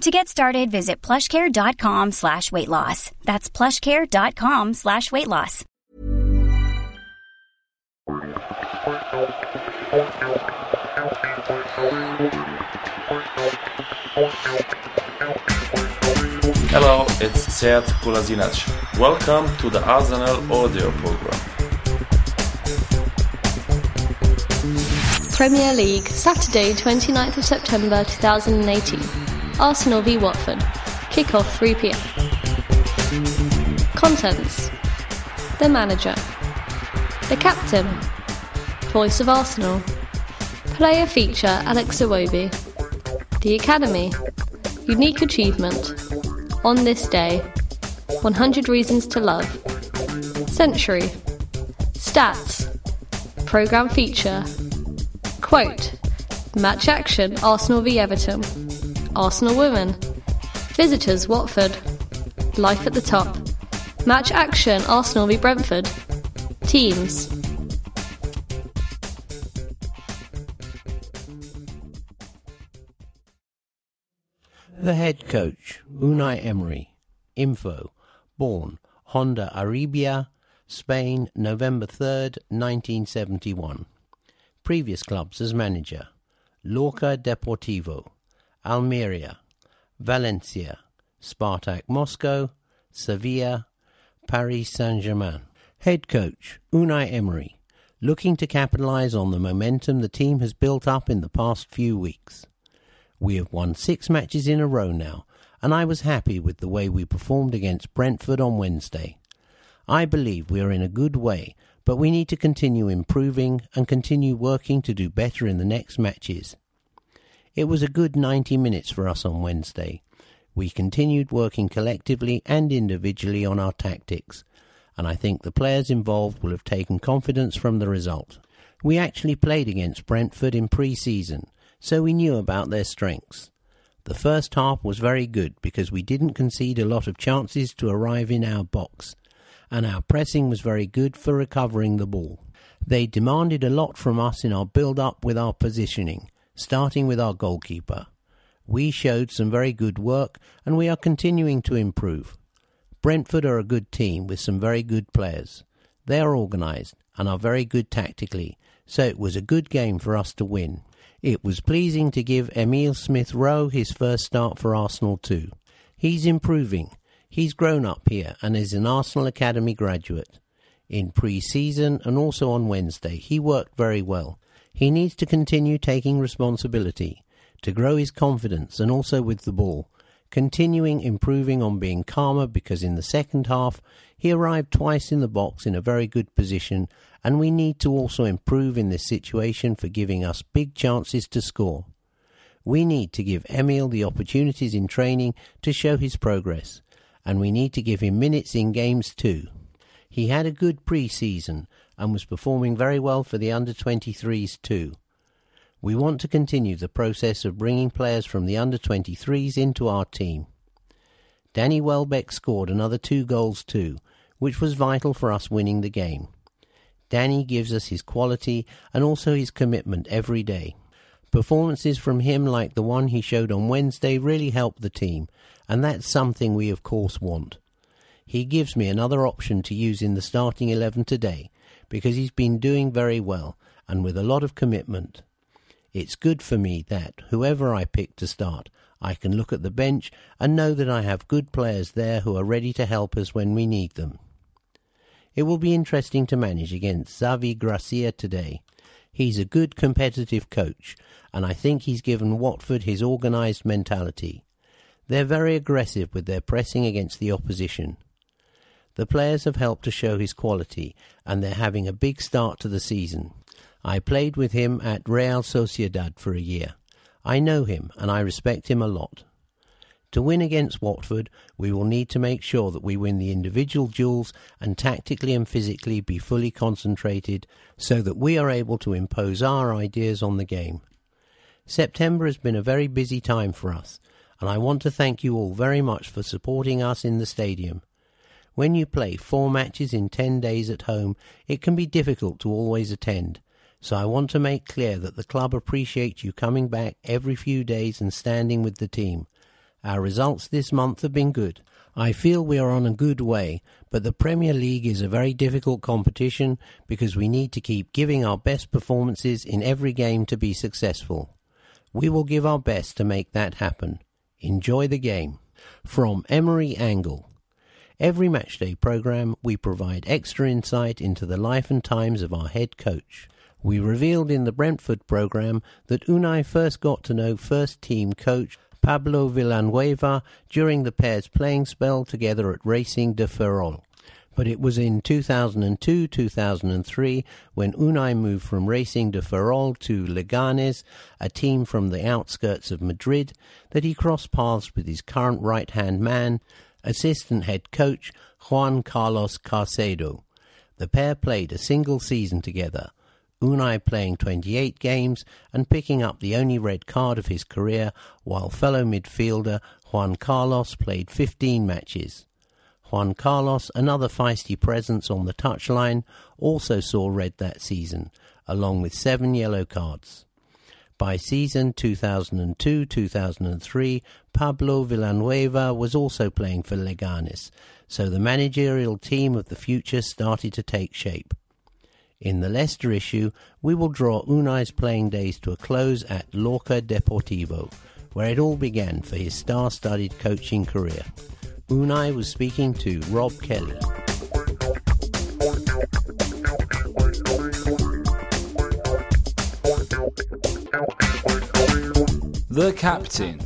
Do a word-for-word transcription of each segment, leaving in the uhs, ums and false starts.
To get started, visit plushcare.com slash weight loss. That's plushcare.com slash weight loss. Hello, it's Sead Kulazinac. Welcome to the Arsenal Audio Program. Premier League, Saturday, twenty-ninth of September two thousand eighteen. Arsenal v Watford. Kickoff three p.m. Contents: the manager, the captain, voice of Arsenal, player feature Alex Iwobi, the academy, unique achievement, on this day, one hundred reasons to love, century, stats, programme feature. Quote, match action, Arsenal v Everton, Arsenal women, visitors Watford, life at the top, match action, Arsenal v Brentford, teams. The head coach, Unai Emery. Info, born Honda Arabia, Spain, November third, nineteen seventy-one. Previous clubs as manager: Lorca Deportivo, Almeria, Valencia, Spartak Moscow, Sevilla, Paris Saint-Germain. Head coach, Unai Emery, looking to capitalise on the momentum the team has built up in the past few weeks. We have won six matches in a row now, and I was happy with the way we performed against Brentford on Wednesday. I believe we are in a good way, but we need to continue improving and continue working to do better in the next matches. It was a good ninety minutes for us on Wednesday. We continued working collectively and individually on our tactics, and I think the players involved will have taken confidence from the result. We actually played against Brentford in pre-season, so we knew about their strengths. The first half was very good because we didn't concede a lot of chances to arrive in our box, and our pressing was very good for recovering the ball. They demanded a lot from us in our build-up with our positioning, starting with our goalkeeper. We showed some very good work, and we are continuing to improve. Brentford are a good team with some very good players. They are organised and are very good tactically, so it was a good game for us to win. It was pleasing to give Emile Smith-Rowe his first start for Arsenal too. He's improving. He's grown up here and is an Arsenal Academy graduate. In pre-season and also on Wednesday, he worked very well. He needs to continue taking responsibility, to grow his confidence and also with the ball, continuing improving on being calmer, because in the second half he arrived twice in the box in a very good position, and we need to also improve in this situation for giving us big chances to score. We need to give Emile the opportunities in training to show his progress, and we need to give him minutes in games too. He had a good pre-season and was performing very well for the under twenty-threes too. We want to continue the process of bringing players from the under twenty-threes into our team. Danny Welbeck scored another two goals too, which was vital for us winning the game. Danny gives us his quality and also his commitment every day. Performances from him like the one he showed on Wednesday really helped the team, and that's something we of course want. He gives me another option to use in the starting eleven today, because he's been doing very well and with a lot of commitment. It's good for me that, whoever I pick to start, I can look at the bench and know that I have good players there who are ready to help us when we need them. It will be interesting to manage against Xavi Gracia today. He's a good competitive coach, and I think he's given Watford his organised mentality. They're very aggressive with their pressing against the opposition. The players have helped to show his quality, and they're having a big start to the season. I played with him at Real Sociedad for a year. I know him, and I respect him a lot. To win against Watford, we will need to make sure that we win the individual duels and tactically and physically be fully concentrated so that we are able to impose our ideas on the game. September has been a very busy time for us, and I want to thank you all very much for supporting us in the stadium. When you play four matches in ten days at home, it can be difficult to always attend. So I want to make clear that the club appreciates you coming back every few days and standing with the team. Our results this month have been good. I feel we are on a good way, but the Premier League is a very difficult competition because we need to keep giving our best performances in every game to be successful. We will give our best to make that happen. Enjoy the game. From Emery Angle. Every matchday programme, we provide extra insight into the life and times of our head coach. We revealed in the Brentford programme that Unai first got to know first-team coach Pablo Villanueva during the pair's playing spell together at Racing de Ferrol. But it was in two thousand two to two thousand three when Unai moved from Racing de Ferrol to Leganes, a team from the outskirts of Madrid, that he crossed paths with his current right-hand man, assistant head coach Juan Carlos Carcedo. The pair played a single season together, Unai playing twenty-eight games and picking up the only red card of his career, while fellow midfielder Juan Carlos played fifteen matches. Juan Carlos, another feisty presence on the touchline, also saw red that season, along with seven yellow cards. By season two thousand two to two thousand three, Pablo Villanueva was also playing for Leganes, so the managerial team of the future started to take shape. In the Leicester issue, we will draw Unai's playing days to a close at Lorca Deportivo, where it all began for his star-studded coaching career. Unai was speaking to Rob Kelly. The captain,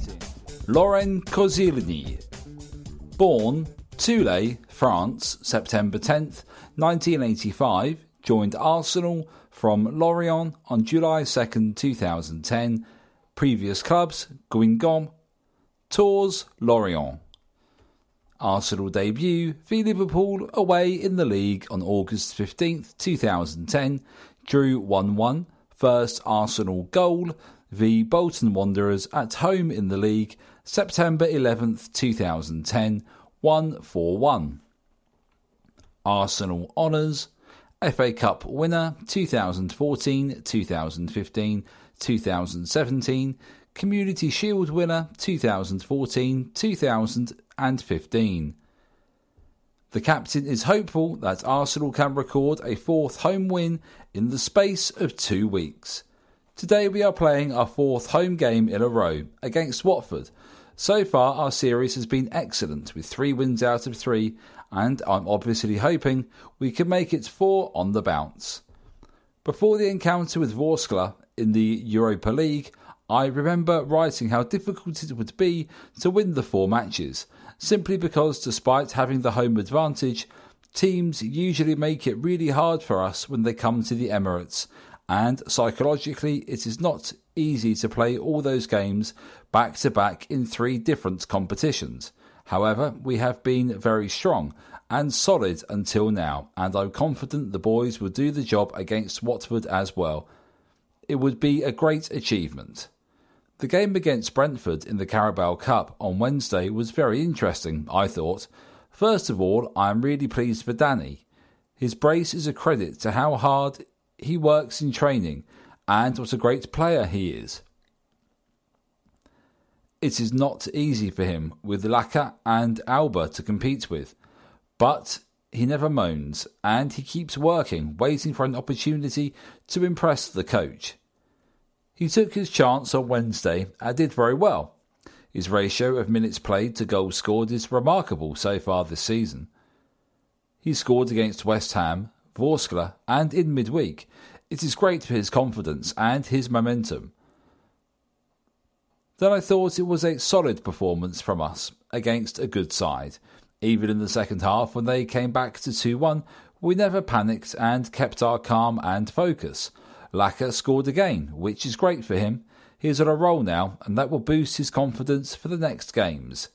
Laurent Koscielny, born Toulé, France, September tenth, nineteen eighty-five, joined Arsenal from Lorient on July second, two thousand ten. Previous clubs, Guingamp, Tours, Lorient. Arsenal debut v Liverpool away in the league on August fifteenth, two thousand ten. Drew one one. First Arsenal goal v Bolton Wanderers at home in the league, September eleventh, two thousand ten, one four one. Arsenal honours: F A Cup winner twenty fourteen, twenty fifteen, twenty seventeen, Community Shield winner twenty fourteen, twenty fifteen. The captain is hopeful that Arsenal can record a fourth home win in the space of two weeks. Today we are playing our fourth home game in a row against Watford. So far our series has been excellent with three wins out of three, and I'm obviously hoping we can make it four on the bounce. Before the encounter with Vorskla in the Europa League, I remember writing how difficult it would be to win the four matches, simply because despite having the home advantage, teams usually make it really hard for us when they come to the Emirates, and psychologically it is not easy to play all those games back to back in three different competitions. However, we have been very strong and solid until now, and I'm confident the boys will do the job against Watford as well. It would be a great achievement. The game against Brentford in the Carabao Cup on Wednesday was very interesting, I thought. First of all, I am really pleased for Danny. His brace is a credit to how hard he works in training and what a great player he is. It is not easy for him with Laka and Alba to compete with, but he never moans and he keeps working, waiting for an opportunity to impress the coach. He took his chance on Wednesday and did very well. His ratio of minutes played to goals scored is remarkable so far this season. He scored against West Ham, Vorskla and in midweek. It is great for his confidence and his momentum. Then I thought it was a solid performance from us against a good side. Even in the second half, when they came back to two one, we never panicked and kept our calm and focus. Laka scored again, which is great for him. He is on a roll now, and that will boost his confidence for the next games.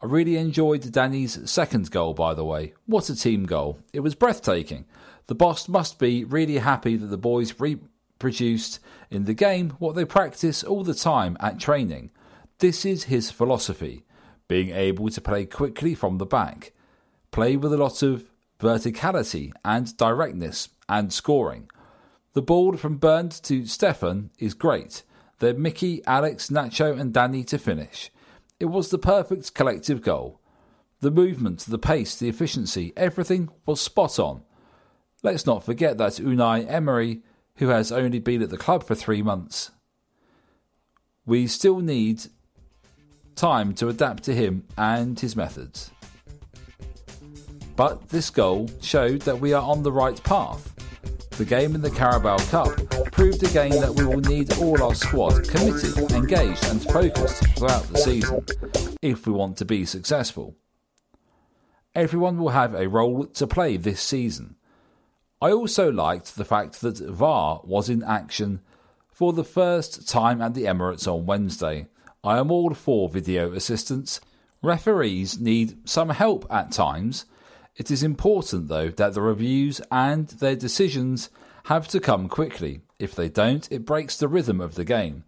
I really enjoyed Danny's second goal, by the way. What a team goal. It was breathtaking. The boss must be really happy that the boys reproduced in the game what they practice all the time at training. This is his philosophy, being able to play quickly from the back, play with a lot of verticality and directness and scoring. The ball from Bernd to Stefan is great. Then Mickey, Alex, Nacho and Danny to finish. It was the perfect collective goal. The movement, the pace, the efficiency, everything was spot on. Let's not forget that Unai Emery, who has only been at the club for three months. We still need time to adapt to him and his methods. But this goal showed that we are on the right path. The game in the Carabao Cup proved again that we will need all our squad committed, engaged and focused throughout the season if we want to be successful. Everyone will have a role to play this season. I also liked the fact that V A R was in action for the first time at the Emirates on Wednesday. I am all for video assistance. Referees need some help at times. It is important, though, that the reviews and their decisions have to come quickly. If they don't, it breaks the rhythm of the game.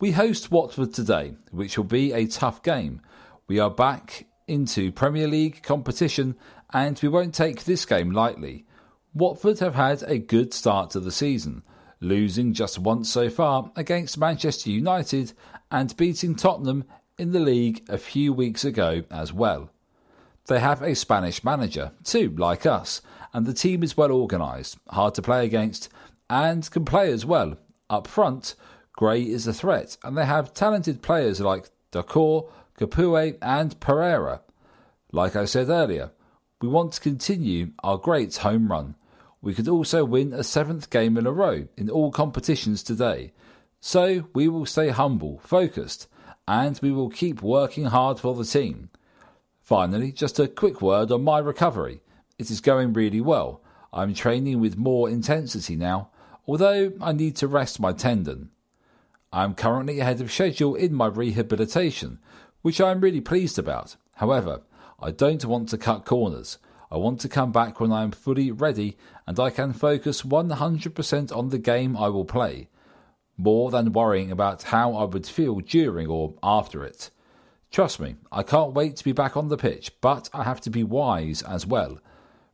We host Watford today, which will be a tough game. We are back into Premier League competition and we won't take this game lightly. Watford have had a good start to the season, losing just once so far against Manchester United and beating Tottenham in the league a few weeks ago as well. They have a Spanish manager, too, like us, and the team is well organised, hard to play against, and can play as well. Up front, Gray is a threat, and they have talented players like Doucoure, Capoue and Pereira. Like I said earlier, we want to continue our great home run. We could also win a seventh game in a row in all competitions today. So we will stay humble, focused, and we will keep working hard for the team. Finally, just a quick word on my recovery. It is going really well. I'm training with more intensity now, although I need to rest my tendon. I'm currently ahead of schedule in my rehabilitation, which I'm really pleased about. However, I don't want to cut corners. I want to come back when I am fully ready and I can focus one hundred percent on the game I will play, more than worrying about how I would feel during or after it. Trust me, I can't wait to be back on the pitch, but I have to be wise as well.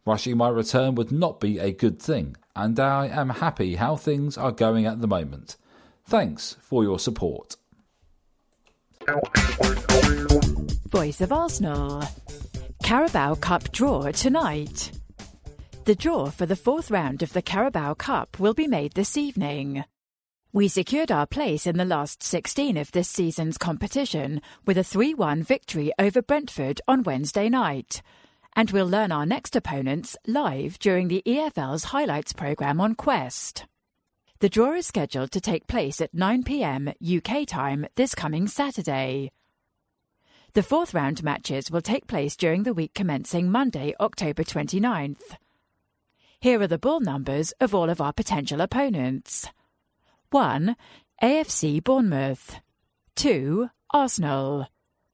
Rushing my return would not be a good thing, and I am happy how things are going at the moment. Thanks for your support. Voice of Arsenal. Carabao Cup draw tonight. The draw for the fourth round of the Carabao Cup will be made this evening. We secured our place in the last sixteen of this season's competition with a three one victory over Brentford on Wednesday night. And we'll learn our next opponents live during the E F L's highlights programme on Quest. The draw is scheduled to take place at nine p.m. U K time this coming Saturday. The fourth round matches will take place during the week commencing Monday, October twenty-ninth. Here are the ball numbers of all of our potential opponents. one. A F C Bournemouth. two. Arsenal.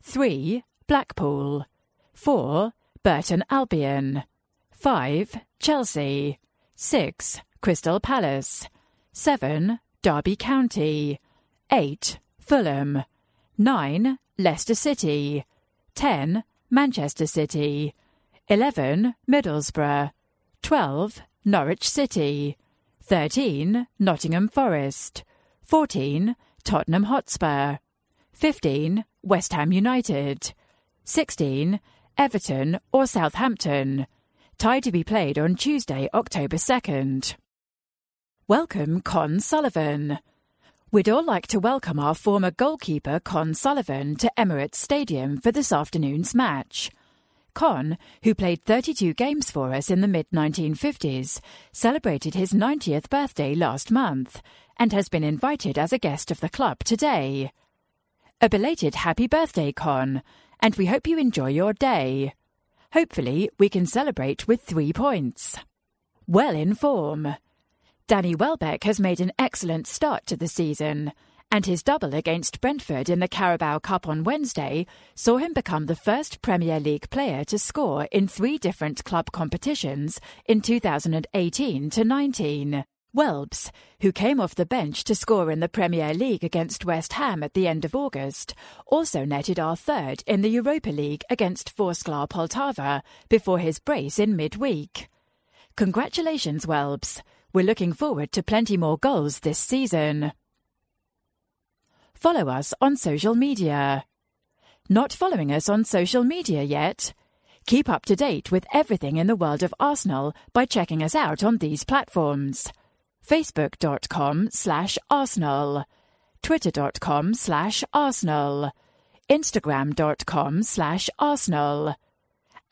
three. Blackpool. four. Burton Albion. five. Chelsea. six. Crystal Palace. seven. Derby County. eight. Fulham. nine. Leicester City. ten. Manchester City. eleven. Middlesbrough. twelve. Norwich City. thirteen. Nottingham Forest. fourteen. Tottenham Hotspur. fifteen. West Ham United. sixteen. Everton or Southampton. Tie to be played on Tuesday, October second. Welcome Con Sullivan. We'd all like to welcome our former goalkeeper Con Sullivan to Emirates Stadium for this afternoon's match. Conn, who played thirty-two games for us in the mid nineteen fifties, celebrated his ninetieth birthday last month and has been invited as a guest of the club today. A belated happy birthday, Conn, and we hope you enjoy your day. Hopefully, we can celebrate with three points. Well in form. Danny Welbeck has made an excellent start to the season, and his double against Brentford in the Carabao Cup on Wednesday saw him become the first Premier League player to score in three different club competitions in two thousand eighteen to nineteen. Welbs, who came off the bench to score in the Premier League against West Ham at the end of August, also netted our third in the Europa League against Vorskla Poltava before his brace in midweek. Congratulations, Welbs. We're looking forward to plenty more goals this season. Follow us on social media. Not following us on social media yet? Keep up to date with everything in the world of Arsenal by checking us out on these platforms. Facebook.com slash Arsenal, Twitter.com slash Arsenal, Instagram.com slash Arsenal,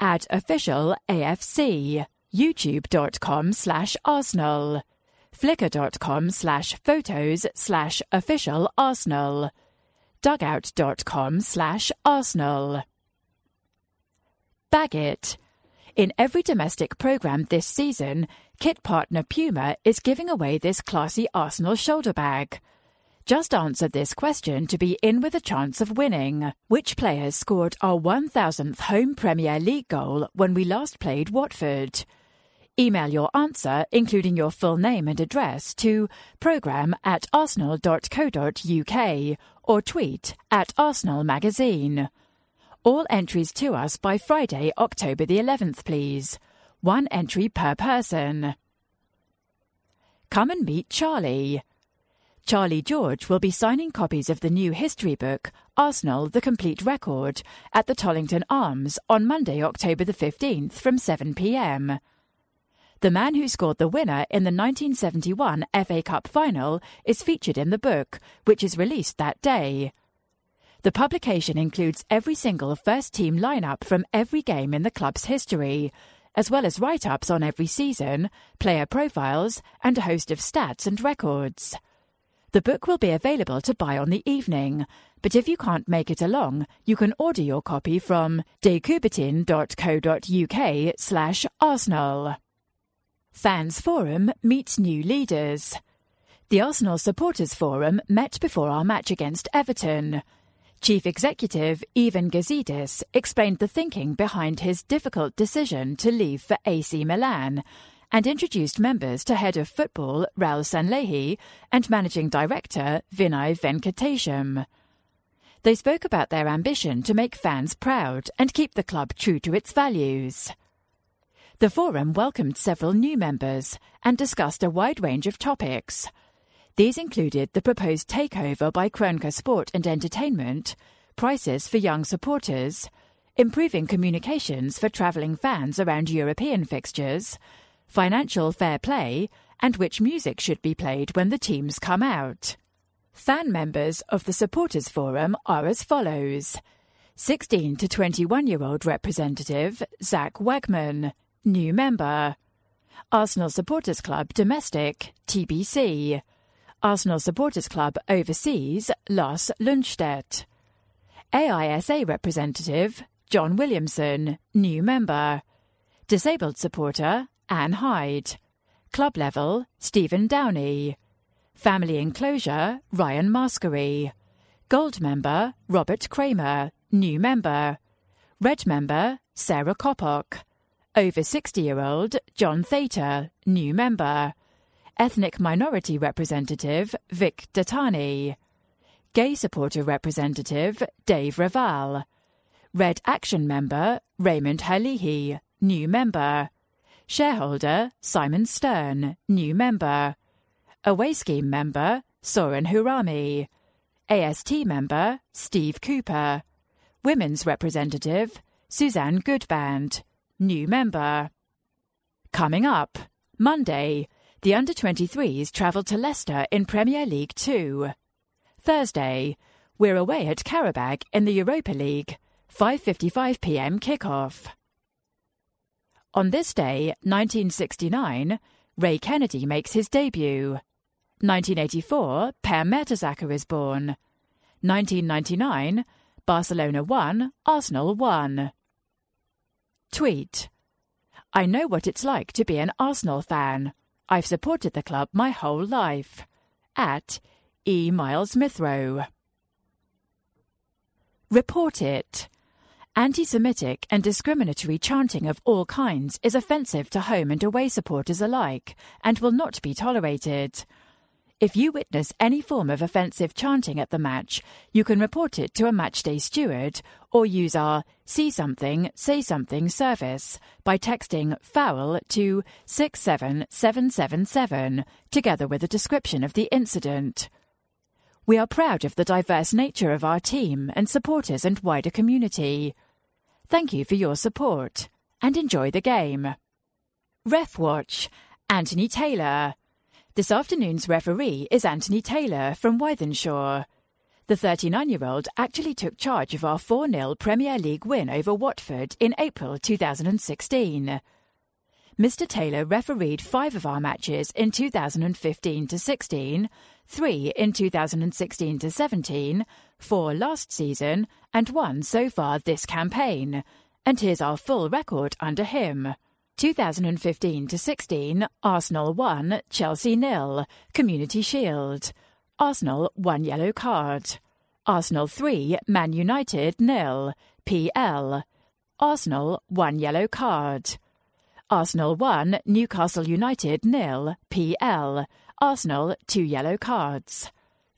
at official A F C, YouTube.com slash Arsenal, Flickr.com slash photos slash official Arsenal, Dugout.com slash Arsenal. Bag it. In every domestic programme this season, kit partner Puma is giving away this classy Arsenal shoulder bag. Just answer this question to be in with a chance of winning. Which players scored our one thousandth home Premier League goal when we last played Watford? Email your answer, including your full name and address, to programme at arsenal dot co dot uk or tweet at Arsenal Magazine. All entries to us by Friday, October the eleventh, please. One entry per person. Come and meet Charlie. Charlie George will be signing copies of the new history book, Arsenal, The Complete Record, at the Tollington Arms on Monday, October the fifteenth from seven p m. The man who scored the winner in the nineteen seventy-one F A Cup final is featured in the book, which is released that day. The publication includes every single first-team lineup from every game in the club's history, as well as write-ups on every season, player profiles, and a host of stats and records. The book will be available to buy on the evening, but if you can't make it along, you can order your copy from decubitin.co.uk slash Arsenal. Fans Forum meets new leaders. The Arsenal Supporters Forum met before our match against Everton. Chief Executive Ivan Gazidis explained the thinking behind his difficult decision to leave for A C Milan and introduced members to Head of Football Raul Sanlehi and Managing Director Vinay Venkatesham. They spoke about their ambition to make fans proud and keep the club true to its values. The forum welcomed several new members and discussed a wide range of topics. These included the proposed takeover by Kroenke Sport and Entertainment, prices for young supporters, improving communications for travelling fans around European fixtures, financial fair play, and which music should be played when the teams come out. Fan members of the Supporters Forum are as follows. sixteen to twenty-one-year-old representative Zach Wegman, new member. Arsenal Supporters Club Domestic, T B C. Arsenal Supporters Club Overseas, Lars Lundstedt. A I S A representative, John Williamson, new member. Disabled supporter, Anne Hyde. Club level, Stephen Downey. Family enclosure, Ryan Maskery. Gold member, Robert Kramer, new member. Red member, Sarah Kopok. Over sixty-year-old, John Thater, new member. Ethnic Minority Representative Vic Datani. Gay Supporter Representative Dave Raval. Red Action Member Raymond Halihi, new member. Shareholder Simon Stern, new member. Away Scheme Member Soren Hurami. A S T Member Steve Cooper. Women's Representative Suzanne Goodband, new member. Coming up, Monday, the under twenty-threes travel to Leicester in Premier League two. Thursday, we're away at Karabag in the Europa League, five fifty-five p m kickoff. On this day, nineteen sixty-nine, Ray Kennedy makes his debut. nineteen eighty-four, Per Mertesacker is born. nineteen ninety-nine, Barcelona won, Arsenal won. Tweet: I know what it's like to be an Arsenal fan. I've supported the club my whole life. At E. Miles Mithrow. Report it. Anti-Semitic and discriminatory chanting of all kinds is offensive to home and away supporters alike and will not be tolerated. If you witness any form of offensive chanting at the match, you can report it to a matchday steward or use our See Something, Say Something service by texting FOUL to six seven seven seven seven together with a description of the incident. We are proud of the diverse nature of our team and supporters and wider community. Thank you for your support and enjoy the game. Ref Watch, Anthony Taylor. This afternoon's referee is Anthony Taylor from Wythenshawe. The thirty-nine-year-old actually took charge of our four nil Premier League win over Watford in April two thousand sixteen. Mister Taylor refereed five of our matches in two thousand fifteen to sixteen, three in two thousand sixteen to seventeen, four last season, and one so far this campaign. And here's our full record under him. two thousand fifteen to sixteen, Arsenal one, Chelsea nil, Community Shield. Arsenal one yellow card. Arsenal three, Man United nil, P L. Arsenal one yellow card. Arsenal one, Newcastle United nil, P L. Arsenal two yellow cards.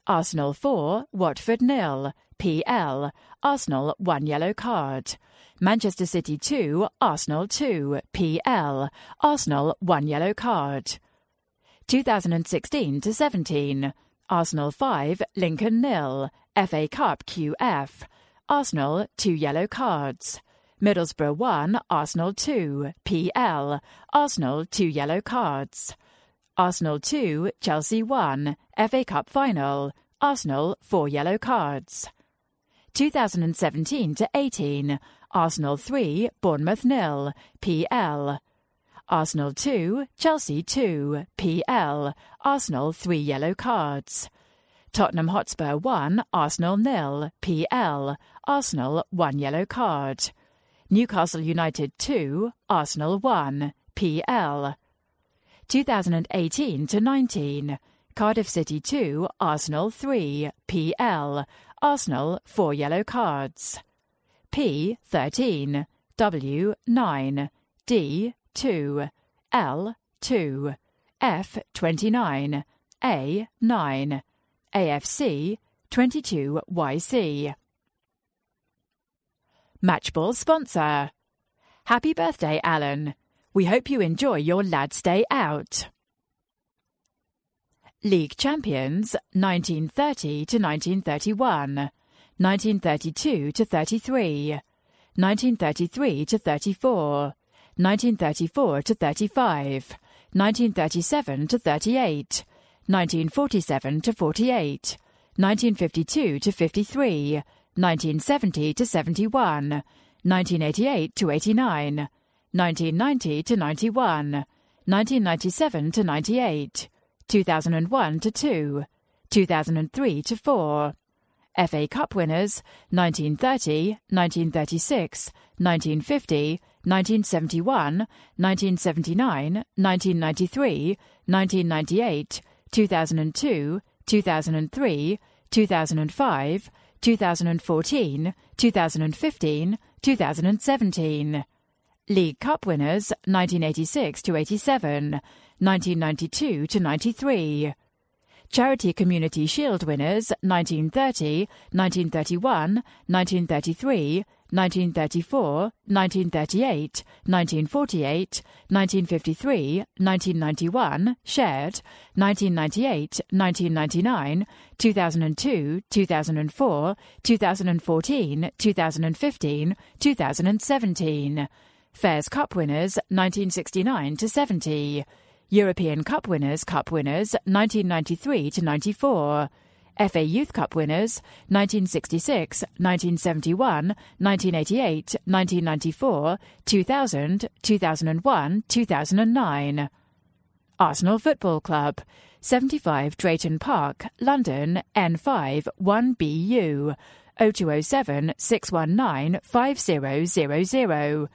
Arsenal four, Watford nil, P L. Arsenal one yellow card. Manchester City two, Arsenal two, P L. Arsenal one yellow card. two thousand sixteen to seventeen, Arsenal five, Lincoln nil, F A Cup Q F. Arsenal two yellow cards. Middlesbrough one, Arsenal two, P L. Arsenal two yellow cards. Arsenal two, Chelsea one, F A Cup Final. Arsenal four yellow cards. two thousand seventeen to eighteen, Arsenal three, Bournemouth nil, P L. Arsenal two, Chelsea two, P L. Arsenal three yellow cards. Tottenham Hotspur one, Arsenal nil, P L. Arsenal one yellow card. Newcastle United two, Arsenal one, P L. two thousand eighteen to nineteen, Cardiff City two, Arsenal three, P L. Arsenal four yellow cards. P thirteen, W nine, D two, L two, F twenty-nine, A nine, A F C twenty-two Y C. Matchball sponsor. Happy birthday, Alan. We hope you enjoy your lad's day out. League champions nineteen thirty to nineteen thirty-one, nineteen thirty-two to thirty-three, nineteen thirty-three to thirty-four, nineteen thirty-four to thirty-five, nineteen thirty-seven to thirty-eight, nineteen forty-seven to forty-eight, nineteen fifty-two to fifty-three, nineteen seventy to seventy-one, nineteen eighty-eight to eighty-nine, nineteen ninety to ninety-one, nineteen ninety-seven to ninety-eight, two thousand one to two, two thousand three to four. F A Cup winners nineteen thirty, nineteen thirty-six, nineteen fifty, nineteen seventy-one, nineteen seventy-nine, nineteen ninety-three, nineteen ninety-eight, two thousand two, two thousand three, two thousand five, two thousand fourteen, two thousand fifteen, two thousand seventeen. League Cup winners nineteen eighty-six to eighty-seven, nineteen ninety-two to ninety-three. Charity Community Shield winners nineteen thirty, nineteen thirty-one, nineteen thirty-three, nineteen thirty-four, nineteen thirty-eight, nineteen forty-eight, nineteen fifty-three, nineteen ninety-one, shared, nineteen ninety-eight, nineteen ninety-nine, two thousand two, two thousand four, two thousand fourteen, two thousand fifteen, two thousand seventeen. Fairs Cup winners nineteen sixty-nine to seventy. European Cup winners Cup winners nineteen ninety-three to ninety-four. F A Youth Cup winners nineteen sixty-six, nineteen seventy-one, nineteen eighty-eight, nineteen ninety-four, two thousand, two thousand one, two thousand nine. Arsenal Football Club, seventy-five Drayton Park, London, N five one B U, oh two oh seven, six one nine, five thousand.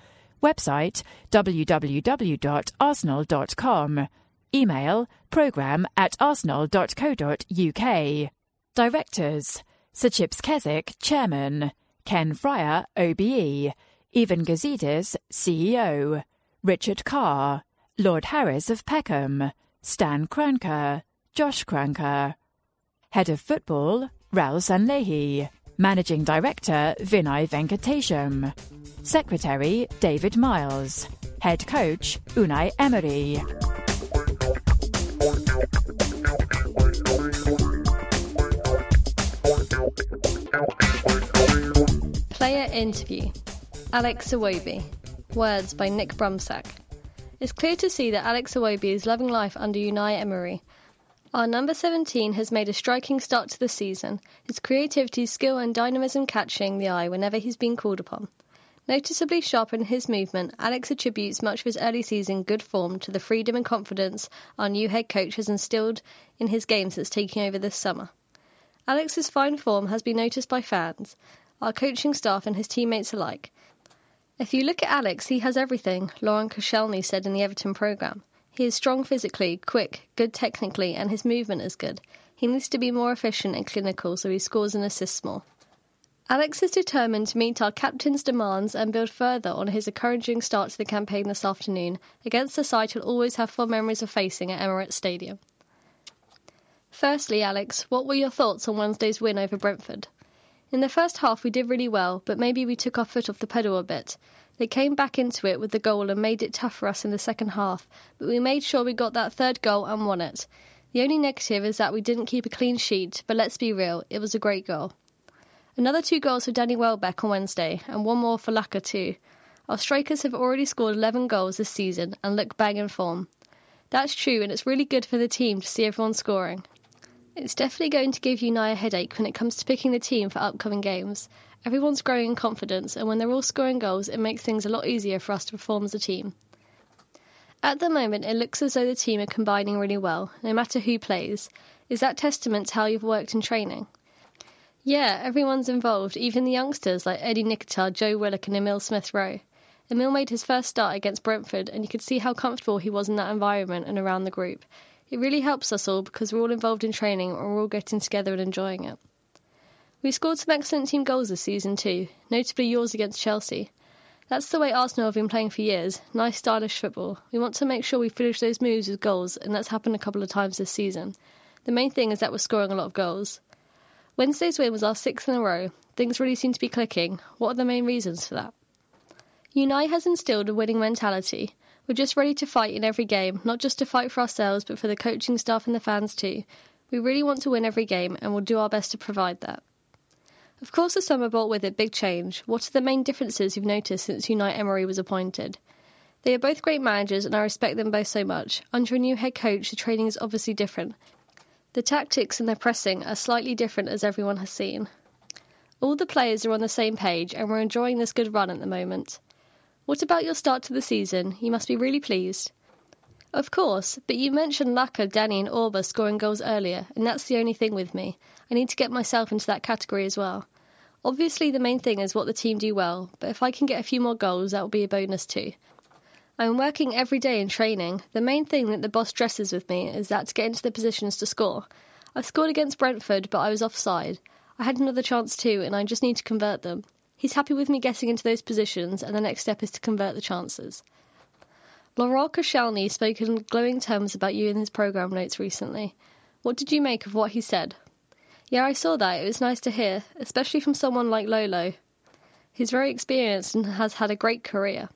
Website w w w dot arsenal dot com. Email programme at arsenal dot co dot uk. Directors: Sir Chips Keswick, Chairman; Ken Fryer, O B E; Evan Gazidis, C E O; Richard Carr; Lord Harris of Peckham; Stan Cranker; Josh Cranker. Head of Football: Raoul Sanlehi; Managing Director: Vinay Venkatesham; Secretary: David Miles; Head Coach: Unai Emery. Player interview: Alex Iwobi. Words by Nick Brumsack. It's clear to see that Alex Iwobi is loving life under Unai Emery. Our number seventeen has made a striking start to the season, his creativity, skill and dynamism catching the eye whenever he's been called upon. Noticeably sharp in his movement, Alex attributes much of his early season good form to the freedom and confidence our new head coach has instilled in his game since taking over this summer. Alex's fine form has been noticed by fans, our coaching staff and his teammates alike. "If you look at Alex, he has everything," Lauren Koscielny said in the Everton programme. "He is strong physically, quick, good technically, and his movement is good. He needs to be more efficient and clinical so he scores and assists more." Alex is determined to meet our captain's demands and build further on his encouraging start to the campaign this afternoon against a side he'll always have fond memories of facing at Emirates Stadium. Firstly, Alex, what were your thoughts on Wednesday's win over Brentford? "In the first half we did really well, but maybe we took our foot off the pedal a bit. They came back into it with the goal and made it tough for us in the second half, but we made sure we got that third goal and won it. The only negative is that we didn't keep a clean sheet, but let's be real, it was a great goal." Another two goals for Danny Welbeck on Wednesday, and one more for Laka too. Our strikers have already scored eleven goals this season and look bang in form. "That's true, and it's really good for the team to see everyone scoring. It's definitely going to give Unai a headache when it comes to picking the team for upcoming games. Everyone's growing in confidence, and when they're all scoring goals, it makes things a lot easier for us to perform as a team. At the moment, it looks as though the team are combining really well, no matter who plays. Is that testament to how you've worked in training?" "Yeah, everyone's involved, even the youngsters like Eddie Nketiah, Joe Willock and Emile Smith-Rowe. Emile made his first start against Brentford, and you could see how comfortable he was in that environment and around the group. It really helps us all because we're all involved in training and we're all getting together and enjoying it. We scored some excellent team goals this season too, notably yours against Chelsea. That's the way Arsenal have been playing for years, nice stylish football. We want to make sure we finish those moves with goals, and that's happened a couple of times this season. The main thing is that we're scoring a lot of goals. Wednesday's win was our sixth in a row. Things really seem to be clicking. What are the main reasons for that?" Unai has instilled a winning mentality. "We're just ready to fight in every game, not just to fight for ourselves, but for the coaching staff and the fans too. We really want to win every game, and we'll do our best to provide that." Of course the summer brought with it big change. What are the main differences you've noticed since Unai Emery was appointed? "They are both great managers, and I respect them both so much. Under a new head coach, the training is obviously different. The tactics and the pressing are slightly different, as everyone has seen. All the players are on the same page, and we're enjoying this good run at the moment. What about your start to the season? You must be really pleased." "Of course, but you mentioned Laka, Danny and Orba scoring goals earlier, and that's the only thing with me. I need to get myself into that category as well. Obviously the main thing is what the team do well, but if I can get a few more goals, that will be a bonus too. I'm working every day in training. The main thing that the boss dresses with me is that to get into the positions to score. I scored against Brentford, but I was offside. I had another chance too, and I just need to convert them. He's happy with me getting into those positions, and the next step is to convert the chances." Laurent Koscielny spoke in glowing terms about you in his programme notes recently. What did you make of what he said? "Yeah, I saw that. It was nice to hear, especially from someone like Lolo. He's very experienced and has had a great career.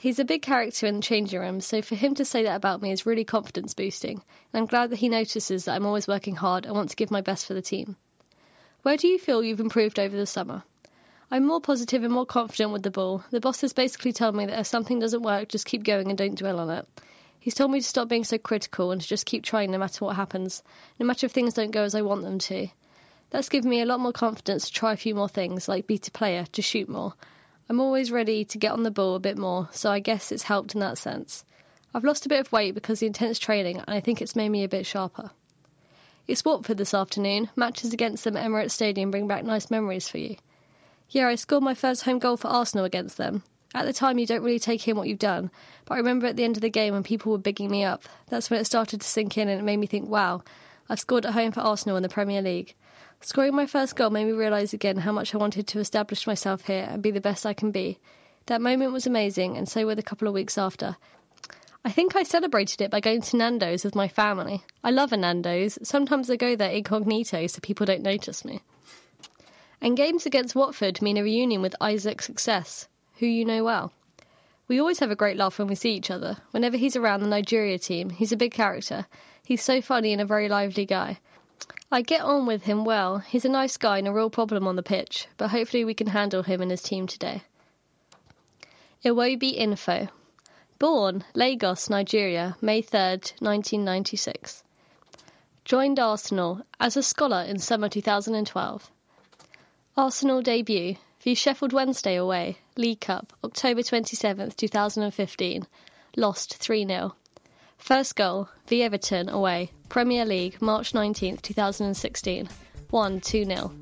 He's a big character in the changing room, so for him to say that about me is really confidence-boosting, and I'm glad that he notices that I'm always working hard and want to give my best for the team. Where do you feel you've improved over the summer?" "I'm more positive and more confident with the ball. The boss has basically told me that if something doesn't work, just keep going and don't dwell on it. He's told me to stop being so critical and to just keep trying no matter what happens, no matter if things don't go as I want them to. That's given me a lot more confidence to try a few more things, like beat a player, to shoot more. I'm always ready to get on the ball a bit more, so I guess it's helped in that sense. I've lost a bit of weight because of the intense training, and I think it's made me a bit sharper. It's Watford this afternoon. Matches against them at Emirates Stadium bring back nice memories for you. Yeah, I scored my first home goal for Arsenal against them. At the time, you don't really take in what you've done, but I remember at the end of the game when people were bigging me up. That's when it started to sink in and it made me think, wow, I've scored at home for Arsenal in the Premier League. Scoring my first goal made me realise again how much I wanted to establish myself here and be the best I can be. That moment was amazing, and so were the couple of weeks after. I think I celebrated it by going to Nando's with my family. I love a Nando's. Sometimes I go there incognito so people don't notice me. And games against Watford mean a reunion with Isaac Success, who you know well. We always have a great laugh when we see each other. Whenever he's around the Nigeria team, he's a big character. He's so funny and a very lively guy. I get on with him well. He's a nice guy and a real problem on the pitch, but hopefully we can handle him and his team today. Iwobi Info. Born, Lagos, Nigeria, May third, nineteen ninety-six. Joined Arsenal as a scholar in summer two thousand twelve. Arsenal debut, v Sheffield Wednesday away, League Cup, October twenty-seventh, two thousand fifteen. Lost three nil. First goal, v Everton away, Premier League, March nineteenth, two thousand sixteen. Won two nil.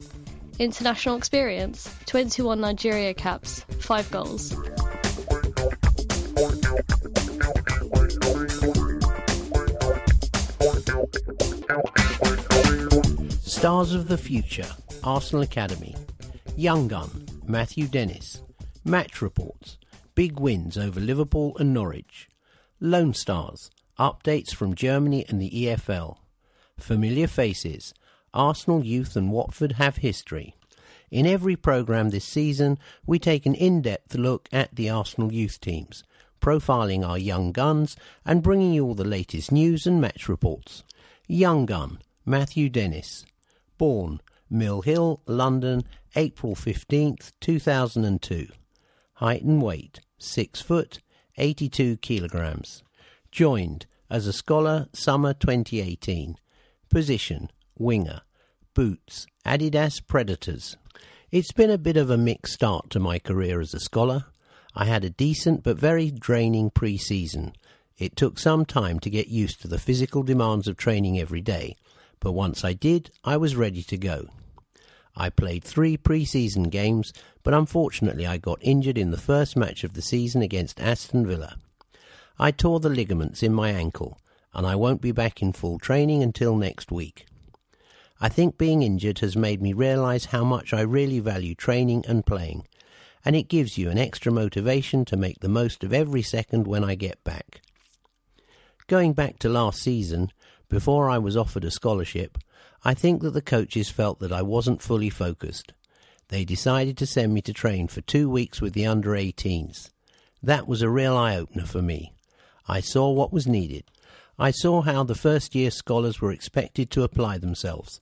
International experience, twenty-one Nigeria caps, five goals. Stars of the Future, Arsenal Academy. Young Gun, Matthew Dennis. Match reports, big wins over Liverpool and Norwich. Lone Stars, updates from Germany and the E F L. Familiar faces, Arsenal youth and Watford have history. In every programme this season, we take an in-depth look at the Arsenal youth teams, profiling our young guns and bringing you all the latest news and match reports. Young Gun, Matthew Dennis. Born, Mill Hill, London, April fifteenth, two thousand two. Height and weight, six foot, eighty-two kilograms. Joined as a scholar summer twenty eighteen. Position, winger. Boots, Adidas Predators. It's been a bit of a mixed start to my career as a scholar. I had a decent but very draining pre-season. It took some time to get used to the physical demands of training every day, but once I did, I was ready to go. I played three pre-season games, but unfortunately I got injured in the first match of the season against Aston Villa. I tore the ligaments in my ankle, and I won't be back in full training until next week. I think being injured has made me realise how much I really value training and playing, and it gives you an extra motivation to make the most of every second when I get back. Going back to last season, before I was offered a scholarship, I think that the coaches felt that I wasn't fully focused. They decided to send me to train for two weeks with the under eighteens. That was a real eye-opener for me. I saw what was needed. I saw how the first-year scholars were expected to apply themselves.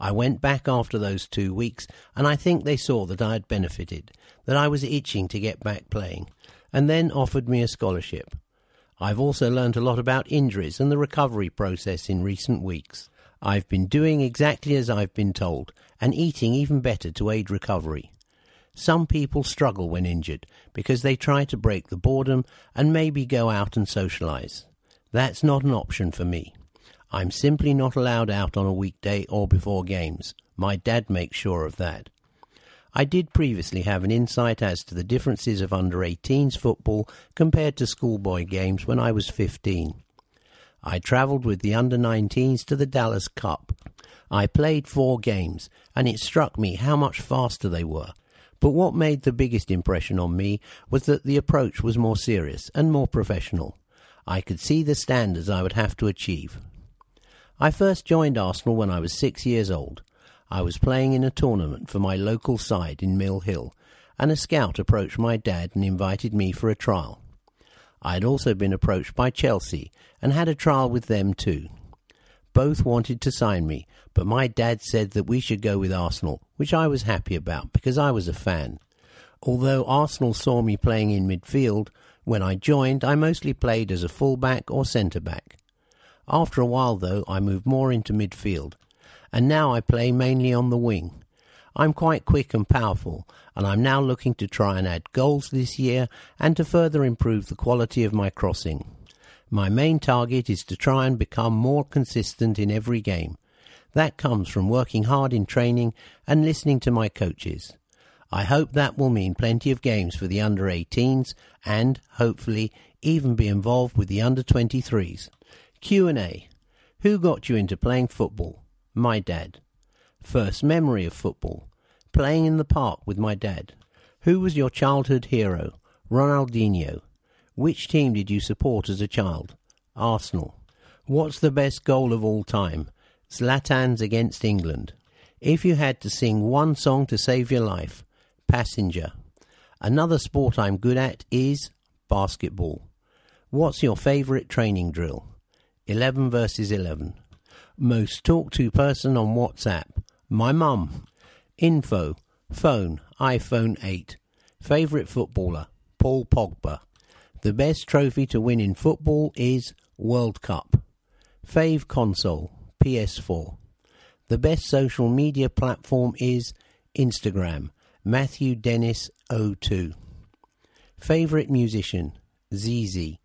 I went back after those two weeks, and I think they saw that I had benefited, that I was itching to get back playing, and then offered me a scholarship. I've also learned a lot about injuries and the recovery process in recent weeks. I've been doing exactly as I've been told, and eating even better to aid recovery. Some people struggle when injured because they try to break the boredom and maybe go out and socialise. That's not an option for me. I'm simply not allowed out on a weekday or before games. My dad makes sure of that. I did previously have an insight as to the differences of under eighteens football compared to schoolboy games when I was fifteen. I travelled with the under nineteens to the Dallas Cup. I played four games, and it struck me how much faster they were. But what made the biggest impression on me was that the approach was more serious and more professional. I could see the standards I would have to achieve. I first joined Arsenal when I was six years old. I was playing in a tournament for my local side in Mill Hill, and a scout approached my dad and invited me for a trial. I had also been approached by Chelsea and had a trial with them too. Both wanted to sign me, but my dad said that we should go with Arsenal, which I was happy about because I was a fan. Although Arsenal saw me playing in midfield, when I joined, I mostly played as a full-back or centre-back. After a while, though, I moved more into midfield, and now I play mainly on the wing. I'm quite quick and powerful, and I'm now looking to try and add goals this year and to further improve the quality of my crossing. My main target is to try and become more consistent in every game. That comes from working hard in training and listening to my coaches. I hope that will mean plenty of games for the under eighteens and, hopefully, even be involved with the under twenty-threes. Q and A. Who got you into playing football? My dad. First memory of football. Playing in the park with my dad. Who was your childhood hero? Ronaldinho. Which team did you support as a child? Arsenal. What's the best goal of all time? Zlatan's against England. If you had to sing one song to save your life, Passenger. Another sport I'm good at is basketball. What's your favourite training drill? eleven versus eleven. Most talked to person on WhatsApp? My mum. Info. Phone. iPhone eight. Favourite footballer? Paul Pogba. The best trophy to win in football is World Cup. Fave console? P S four. The best social media platform is Instagram. Matthew Dennis oh two. Favourite musician? Z Z.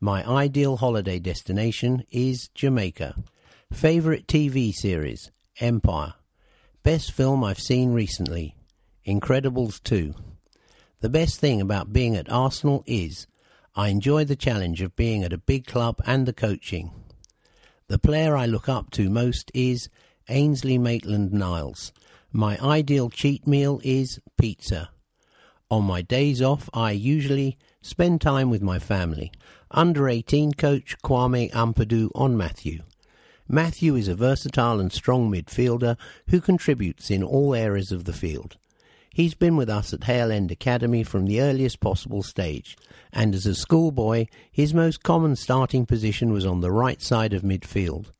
My ideal holiday destination is Jamaica. Favourite T V series? Empire. Best film I've seen recently? Incredibles two. The best thing about being at Arsenal is I enjoy the challenge of being at a big club and the coaching. The player I look up to most is Ainsley Maitland-Niles. My ideal cheat meal is pizza. On my days off, I usually spend time with my family. Under eighteen coach Kwame Ampadu on Matthew. Matthew is a versatile and strong midfielder who contributes in all areas of the field. He's been with us at Hale End Academy from the earliest possible stage, and as a schoolboy, his most common starting position was on the right side of midfield.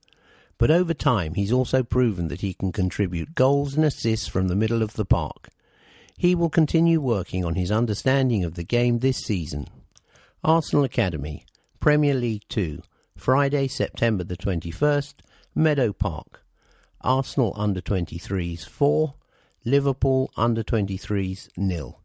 But over time, he's also proven that he can contribute goals and assists from the middle of the park. He will continue working on his understanding of the game this season. Arsenal Academy, Premier League two, Friday, September the twenty-first, Meadow Park. Arsenal under twenty-threes four, Liverpool under twenty-threes nil.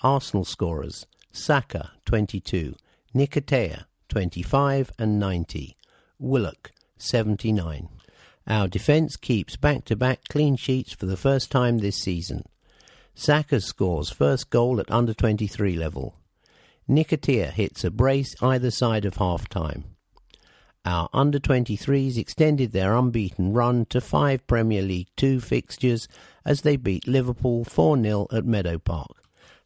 Arsenal scorers: Saka twenty-two, Nicotea twenty-five and ninety, Willock seventy-nine. Our defence keeps back-to-back clean sheets for the first time this season. Saka scores first goal at under twenty-three level. Nicotea hits a brace either side of half-time. Our under twenty-threes extended their unbeaten run to five Premier League two fixtures as they beat Liverpool four nil at Meadow Park.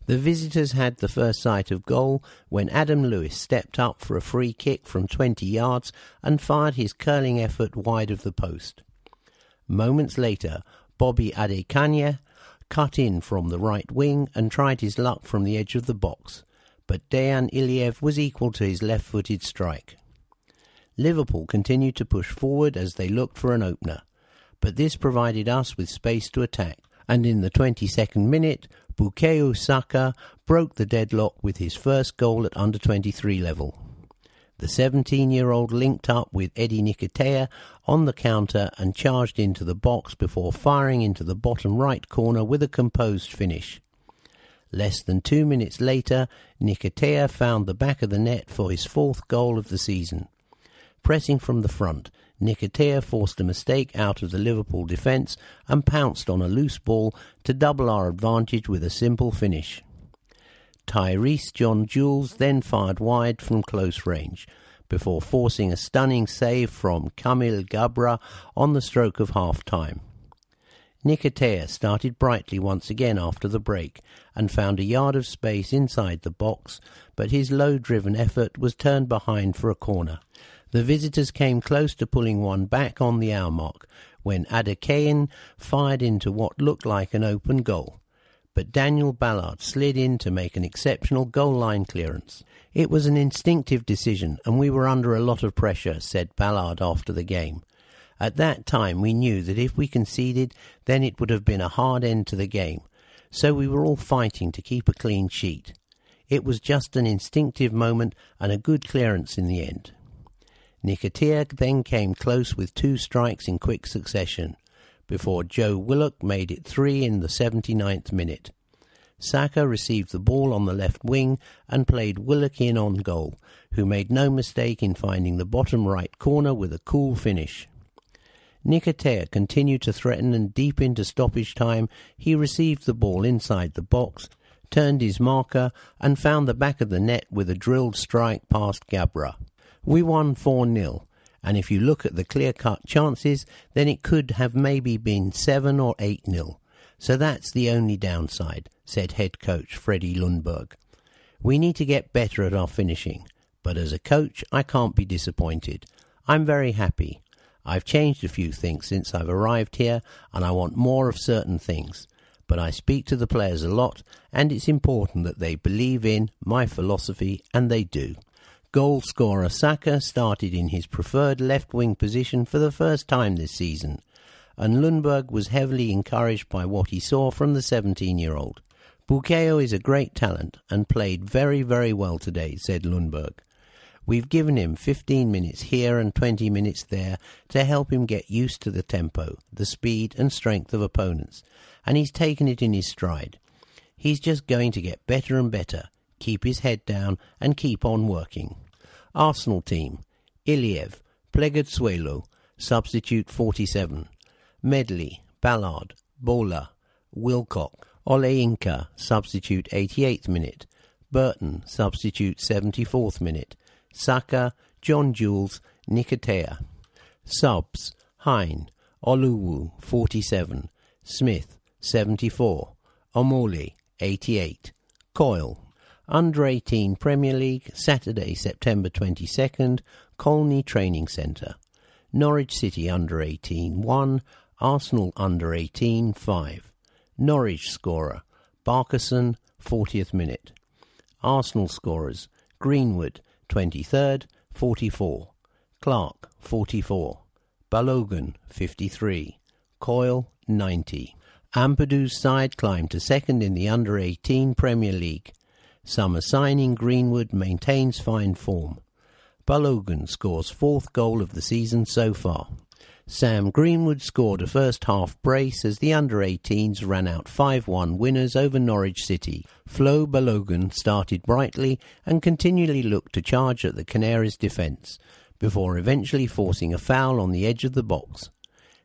The visitors had the first sight of goal when Adam Lewis stepped up for a free kick from twenty yards and fired his curling effort wide of the post. Moments later, Bobby Adekanya cut in from the right wing and tried his luck from the edge of the box, but Dejan Iliev was equal to his left-footed strike. Liverpool continued to push forward as they looked for an opener, but this provided us with space to attack, and in the twenty-second minute, Bukayo Saka broke the deadlock with his first goal at under twenty-three level. The seventeen-year-old linked up with Eddie Nicotea on the counter and charged into the box before firing into the bottom right corner with a composed finish. Less than two minutes later, Nicotea found the back of the net for his fourth goal of the season. Pressing from the front, Nicotea forced a mistake out of the Liverpool defence and pounced on a loose ball to double our advantage with a simple finish. Tyrese John-Jules then fired wide from close range, before forcing a stunning save from Kamil Gabra on the stroke of half-time. Nicotea started brightly once again after the break and found a yard of space inside the box, but his low-driven effort was turned behind for a corner. The visitors came close to pulling one back on the hour mark when Adekayan fired into what looked like an open goal, but Daniel Ballard slid in to make an exceptional goal-line clearance. It was an instinctive decision and we were under a lot of pressure, said Ballard after the game. At that time we knew that if we conceded, then it would have been a hard end to the game, so we were all fighting to keep a clean sheet. It was just an instinctive moment and a good clearance in the end. Nicotea then came close with two strikes in quick succession, before Joe Willock made it three in the seventy-ninth minute. Saka received the ball on the left wing and played Willock in on goal, who made no mistake in finding the bottom right corner with a cool finish. Nicotea continued to threaten, and deep into stoppage time he received the ball inside the box, turned his marker and found the back of the net with a drilled strike past Gabra. We won four nil, and if you look at the clear-cut chances, then it could have maybe been seven or eight nil. So that's the only downside, said head coach Freddie Ljungberg. We need to get better at our finishing, but as a coach I can't be disappointed. I'm very happy. I've changed a few things since I've arrived here, and I want more of certain things. But I speak to the players a lot, and it's important that they believe in my philosophy, and they do. Goal scorer Saka started in his preferred left-wing position for the first time this season, and Ljungberg was heavily encouraged by what he saw from the seventeen-year-old. Bukayo is a great talent and played very, very well today, said Ljungberg. We've given him fifteen minutes here and twenty minutes there to help him get used to the tempo, the speed and strength of opponents, and he's taken it in his stride. He's just going to get better and better, keep his head down and keep on working. Arsenal team: Iliev, Plegutsuelo, substitute forty-seven, Medley, Ballard, Bola, Wilcock, Oleinka, substitute eighty-eighth minute, Burton, substitute seventy-fourth minute, Saka, John Jules, Nicotea. Subs: Hine, Oluwu, forty-seven, Smith, seventy-four, Omoli, eighty-eight, Coyle. Under eighteen Premier League, Saturday, September twenty-second, Colney Training Centre. Norwich City under eighteen one, Arsenal under eighteen five. Norwich scorer Barkerson, fortieth minute. Arsenal scorers Greenwood, twenty-third, forty-four, Clark, forty-four, Balogun, fifty-three, Coyle, ninety. Ampadu's side climbed to second in the under eighteen Premier League. Summer signing Greenwood maintains fine form. Balogun scores fourth goal of the season so far. Sam Greenwood scored a first-half brace as the under eighteens ran out five one winners over Norwich City. Flo Balogun started brightly and continually looked to charge at the Canaries' defence, before eventually forcing a foul on the edge of the box.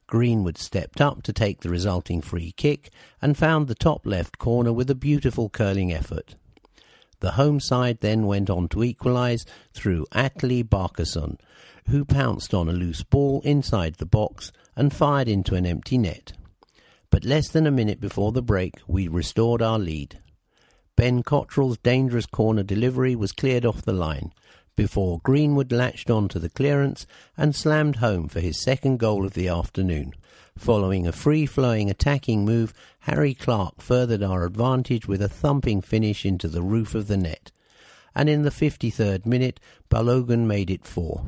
Greenwood stepped up to take the resulting free kick and found the top left corner with a beautiful curling effort. The home side then went on to equalise through Atli Barkerson, who pounced on a loose ball inside the box and fired into an empty net. But less than a minute before the break, we restored our lead. Ben Cottrell's dangerous corner delivery was cleared off the line, before Greenwood latched on to the clearance and slammed home for his second goal of the afternoon. Following a free-flowing attacking move, Harry Clark furthered our advantage with a thumping finish into the roof of the net, and in the fifty-third minute, Balogun made it four.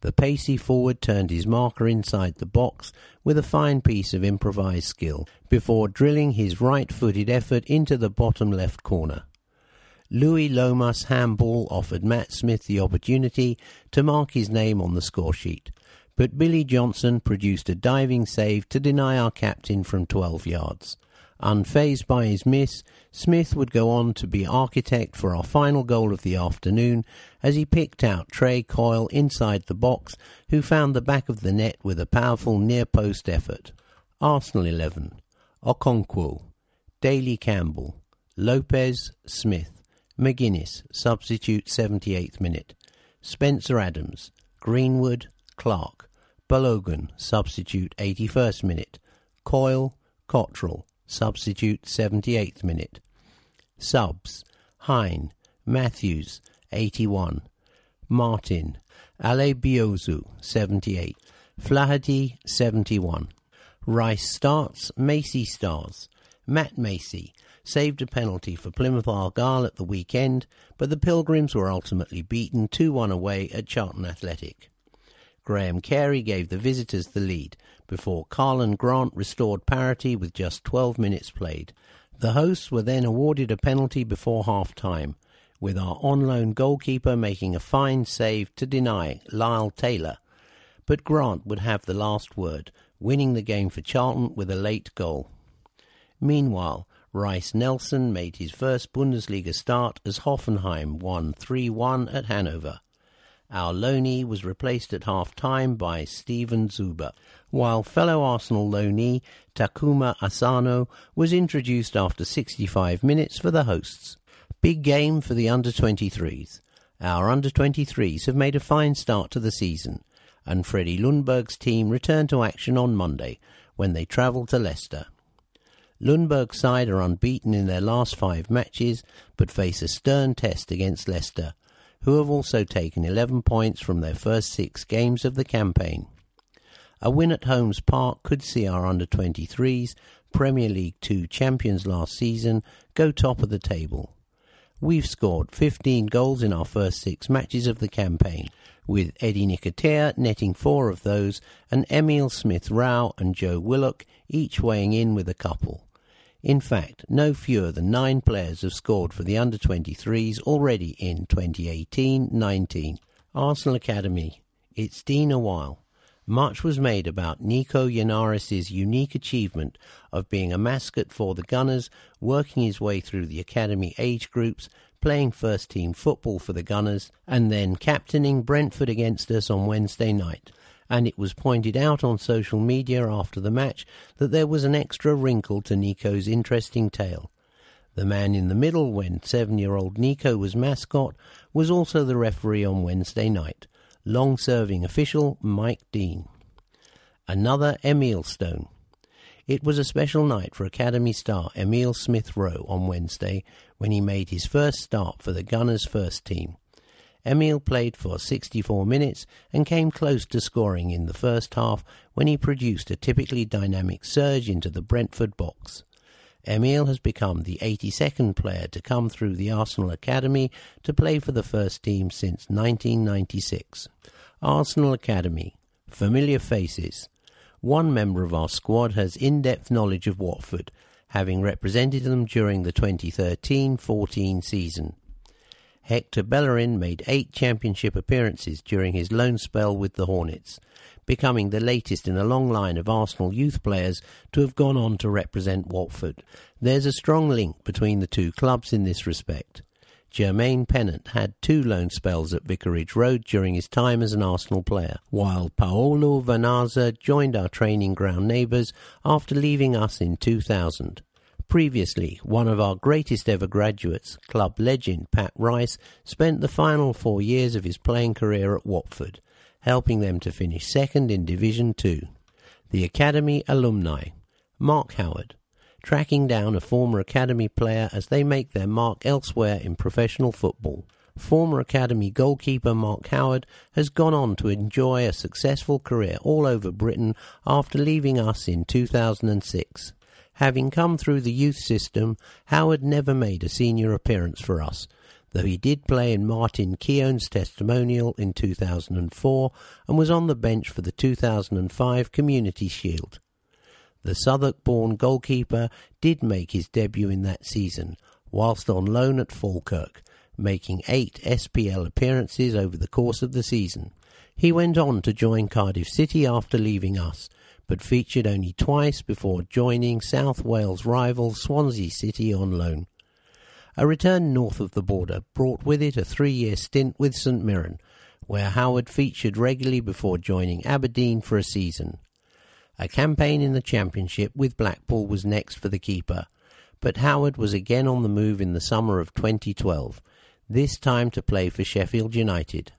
The pacey forward turned his marker inside the box with a fine piece of improvised skill, before drilling his right-footed effort into the bottom left corner. Louis Lomas' handball offered Matt Smith the opportunity to mark his name on the score sheet, but Billy Johnson produced a diving save to deny our captain from twelve yards. Unfazed by his miss, Smith would go on to be architect for our final goal of the afternoon as he picked out Trey Coyle inside the box, who found the back of the net with a powerful near-post effort. Arsenal eleven: Okonkwo, Daley Campbell, Lopez, Smith, McGuinness, substitute seventy-eighth minute, Spencer Adams, Greenwood, Clark, Balogun, substitute eighty-first minute, Coyle, Cottrell, substitute seventy-eighth minute. Subs: Hine, Matthews, eighty-one, Martin, Alebiozu, seventy-eight, Flaherty, seventy-one. Rice starts. Macy stars. Matt Macy saved a penalty for Plymouth Argyle at the weekend, but the Pilgrims were ultimately beaten two one away at Charlton Athletic. Graham Carey gave the visitors the lead, before Carlin Grant restored parity with just twelve minutes played. The hosts were then awarded a penalty before half-time, with our on-loan goalkeeper making a fine save to deny Lyle Taylor, But Grant would have the last word, winning the game for Charlton with a late goal. Meanwhile, Reiss Nelson made his first Bundesliga start as Hoffenheim won three one at Hanover. Our loanee was replaced at half-time by Steven Zuber, while fellow Arsenal loanee Takuma Asano was introduced after sixty-five minutes for the hosts. Big game for the under twenty-threes. Our under twenty-threes have made a fine start to the season, and Freddie Lundberg's team return to action on Monday when they travel to Leicester. Lundberg's side are unbeaten in their last five matches, but face a stern test against Leicester, who have also taken eleven points from their first six games of the campaign. A win at Holmes Park could see our under twenty-threes, Premier League two champions last season, go top of the table. We've scored fifteen goals in our first six matches of the campaign, with Eddie Nketiah netting four of those and Emil Smith-Rowe and Joe Willock each weighing in with a couple. In fact, no fewer than nine players have scored for the under twenty-threes already in twenty eighteen nineteen. Arsenal Academy. It's been a while. Much was made about Nico Yannaris' unique achievement of being a mascot for the Gunners, working his way through the academy age groups, playing first-team football for the Gunners, and then captaining Brentford against us on Wednesday night. And it was pointed out on social media after the match that there was an extra wrinkle to Nico's interesting tale. The man in the middle, when seven-year-old Nico was mascot, was also the referee on Wednesday night, long-serving official Mike Dean. Another Emil Stone. It was a special night for Academy star Emil Smith-Rowe on Wednesday when he made his first start for the Gunners' first team. Emil played for sixty-four minutes and came close to scoring in the first half when he produced a typically dynamic surge into the Brentford box. Emil has become the eighty-second player to come through the Arsenal Academy to play for the first team since nineteen ninety-six. Arsenal Academy. Familiar faces. One member of our squad has in-depth knowledge of Watford, having represented them during the twenty thirteen fourteen season. Hector Bellerin made eight championship appearances during his loan spell with the Hornets, becoming the latest in a long line of Arsenal youth players to have gone on to represent Watford. There's a strong link between the two clubs in this respect. Jermaine Pennant had two loan spells at Vicarage Road during his time as an Arsenal player, while Paolo Vanaza joined our training ground neighbours after leaving us in two thousand. Previously, one of our greatest ever graduates, club legend Pat Rice, spent the final four years of his playing career at Watford, helping them to finish second in Division two. The Academy alumni. Mark Howard. Tracking down a former Academy player as they make their mark elsewhere in professional football. Former Academy goalkeeper Mark Howard has gone on to enjoy a successful career all over Britain after leaving us in two thousand six. Having come through the youth system, Howard never made a senior appearance for us, though he did play in Martin Keown's testimonial in two thousand four and was on the bench for the two thousand five Community Shield. The Southwark-born goalkeeper did make his debut in that season, whilst on loan at Falkirk, making eight S P L appearances over the course of the season. He went on to join Cardiff City after leaving us, but featured only twice before joining South Wales rival Swansea City on loan. A return north of the border brought with it a three-year stint with St Mirren, where Howard featured regularly before joining Aberdeen for a season. A campaign in the Championship with Blackpool was next for the keeper, but Howard was again on the move in the summer of twenty twelve, this time to play for Sheffield United.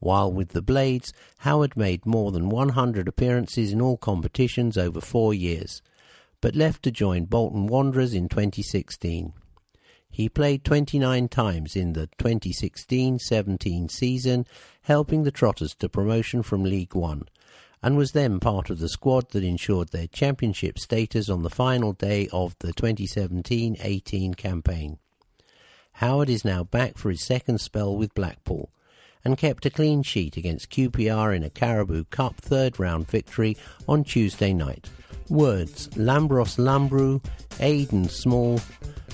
While with the Blades, Howard made more than one hundred appearances in all competitions over four years, but left to join Bolton Wanderers in twenty sixteen. He played twenty-nine times in the twenty sixteen seventeen season, helping the Trotters to promotion from League One, and was then part of the squad that ensured their championship status on the final day of the twenty seventeen eighteen campaign. Howard is now back for his second spell with Blackpool, and kept a clean sheet against Q P R in a Carabao Cup third-round victory on Tuesday night. Words: Lambros Lambrou, Aidan Small,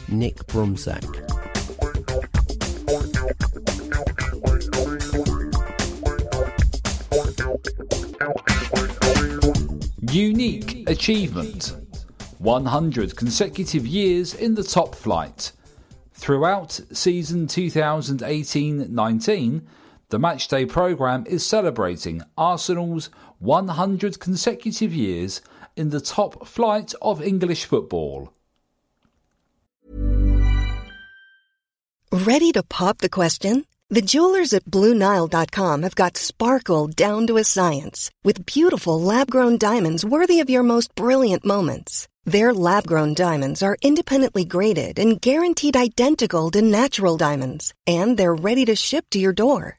Nick Brumsack. Unique achievement. one hundred consecutive years in the top flight. Throughout season two thousand eighteen nineteen, the Matchday programme is celebrating Arsenal's one hundred consecutive years in the top flight of English football. Ready to pop the question? The jewelers at Blue Nile dot com have got sparkle down to a science with beautiful lab-grown diamonds worthy of your most brilliant moments. Their lab-grown diamonds are independently graded and guaranteed identical to natural diamonds, and they're ready to ship to your door.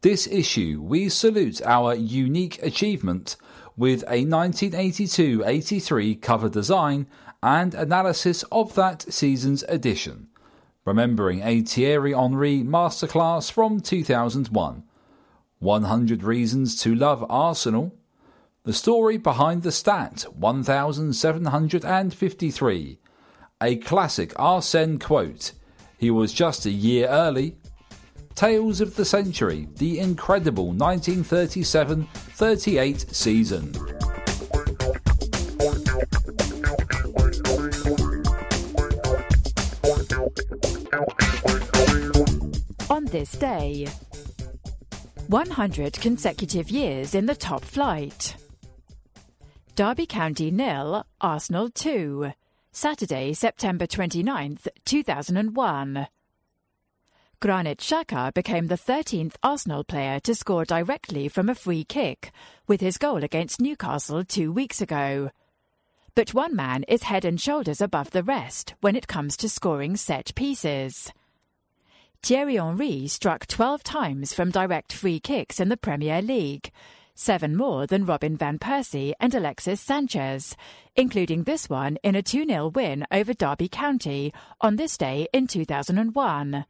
This issue, we salute our unique achievement with a nineteen eighty-two eighty-three cover design and analysis of that season's edition, remembering a Thierry Henry masterclass from two thousand one, one hundred Reasons to Love Arsenal, the story behind the stat one thousand seven hundred fifty-three, a classic Arsène quote, "He was just a year early," Tales of the Century, the incredible nineteen thirty-seven thirty-eight season. On this day, one hundred consecutive years in the top flight. Derby County nil, Arsenal two. Saturday, September twenty-ninth, two thousand one. Granit Xhaka became the thirteenth Arsenal player to score directly from a free kick, with his goal against Newcastle two weeks ago. But one man is head and shoulders above the rest when it comes to scoring set pieces. Thierry Henry struck twelve times from direct free kicks in the Premier League, seven more than Robin van Persie and Alexis Sanchez, including this one in a two nil win over Derby County on this day in two thousand one.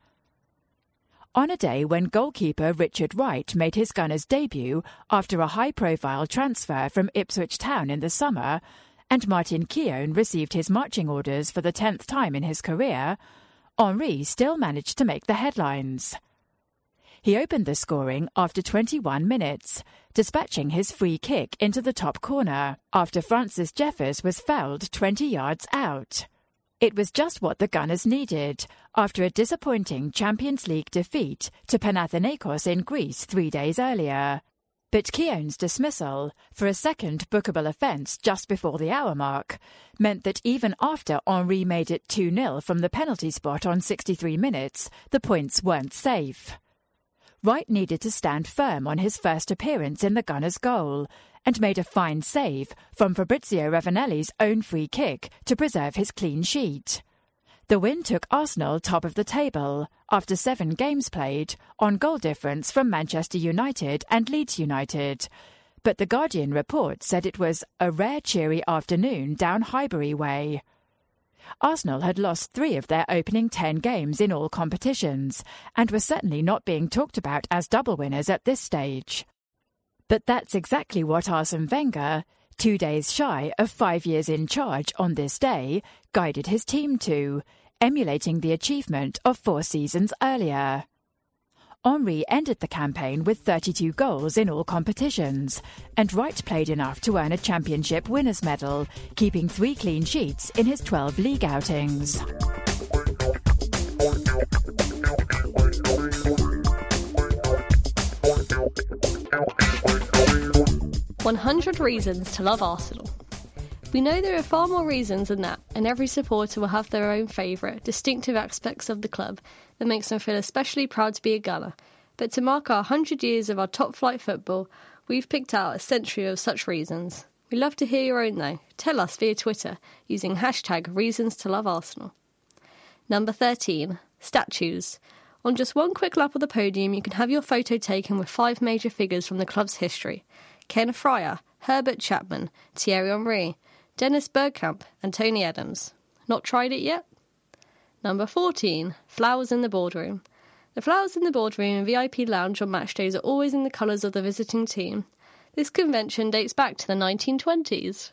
On a day when goalkeeper Richard Wright made his Gunners' debut after a high-profile transfer from Ipswich Town in the summer, and Martin Keown received his marching orders for the tenth time in his career, Henry still managed to make the headlines. He opened the scoring after twenty-one minutes, dispatching his free kick into the top corner after Francis Jeffers was fouled twenty yards out. It was just what the Gunners needed after a disappointing Champions League defeat to Panathinaikos in Greece three days earlier. But Keown's dismissal, for a second bookable offence just before the hour mark, meant that even after Henry made it two nil from the penalty spot on sixty-three minutes, the points weren't safe. Wright needed to stand firm on his first appearance in the Gunners' goal, and made a fine save from Fabrizio Ravanelli's own free kick to preserve his clean sheet. The win took Arsenal top of the table, after seven games played, on goal difference from Manchester United and Leeds United. But The Guardian report said it was a rare cheery afternoon down Highbury way. Arsenal had lost three of their opening ten games in all competitions, and were certainly not being talked about as double winners at this stage. But that's exactly what Arsene Wenger, two days shy of five years in charge on this day, guided his team to, emulating the achievement of four seasons earlier. Henry ended the campaign with thirty-two goals in all competitions, and Wright played enough to earn a championship winner's medal, keeping three clean sheets in his twelve league outings. one hundred reasons to love Arsenal. We know there are far more reasons than that, and every supporter will have their own favourite, distinctive aspects of the club that makes them feel especially proud to be a Gunner. But to mark our one hundred years of our top-flight football, we've picked out a century of such reasons. We love to hear your own, though. Tell us via Twitter using hashtag ReasonsToLoveArsenal. Number thirteen. Statues. On just one quick lap of the podium, you can have your photo taken with five major figures from the club's history. Ken Fryer, Herbert Chapman, Thierry Henry, Dennis Bergkamp and Tony Adams. Not tried it yet? Number fourteen. Flowers in the boardroom. The flowers in the boardroom and V I P lounge on match days are always in the colours of the visiting team. This convention dates back to the nineteen twenties.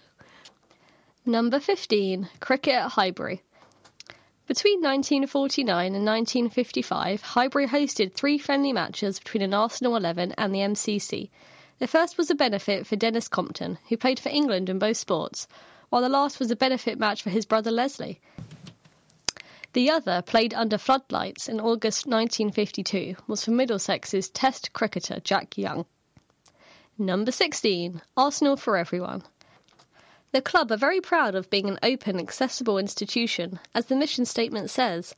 Number fifteen. Cricket at Highbury. Between nineteen forty-nine and nineteen fifty-five, Highbury hosted three friendly matches between an Arsenal eleven and the M C C. The first was a benefit for Dennis Compton, who played for England in both sports, while the last was a benefit match for his brother Leslie. The other, played under floodlights in August nineteen fifty-two, was for Middlesex's Test cricketer Jack Young. Number sixteen. Arsenal for everyone. The club are very proud of being an open, accessible institution. As the mission statement says,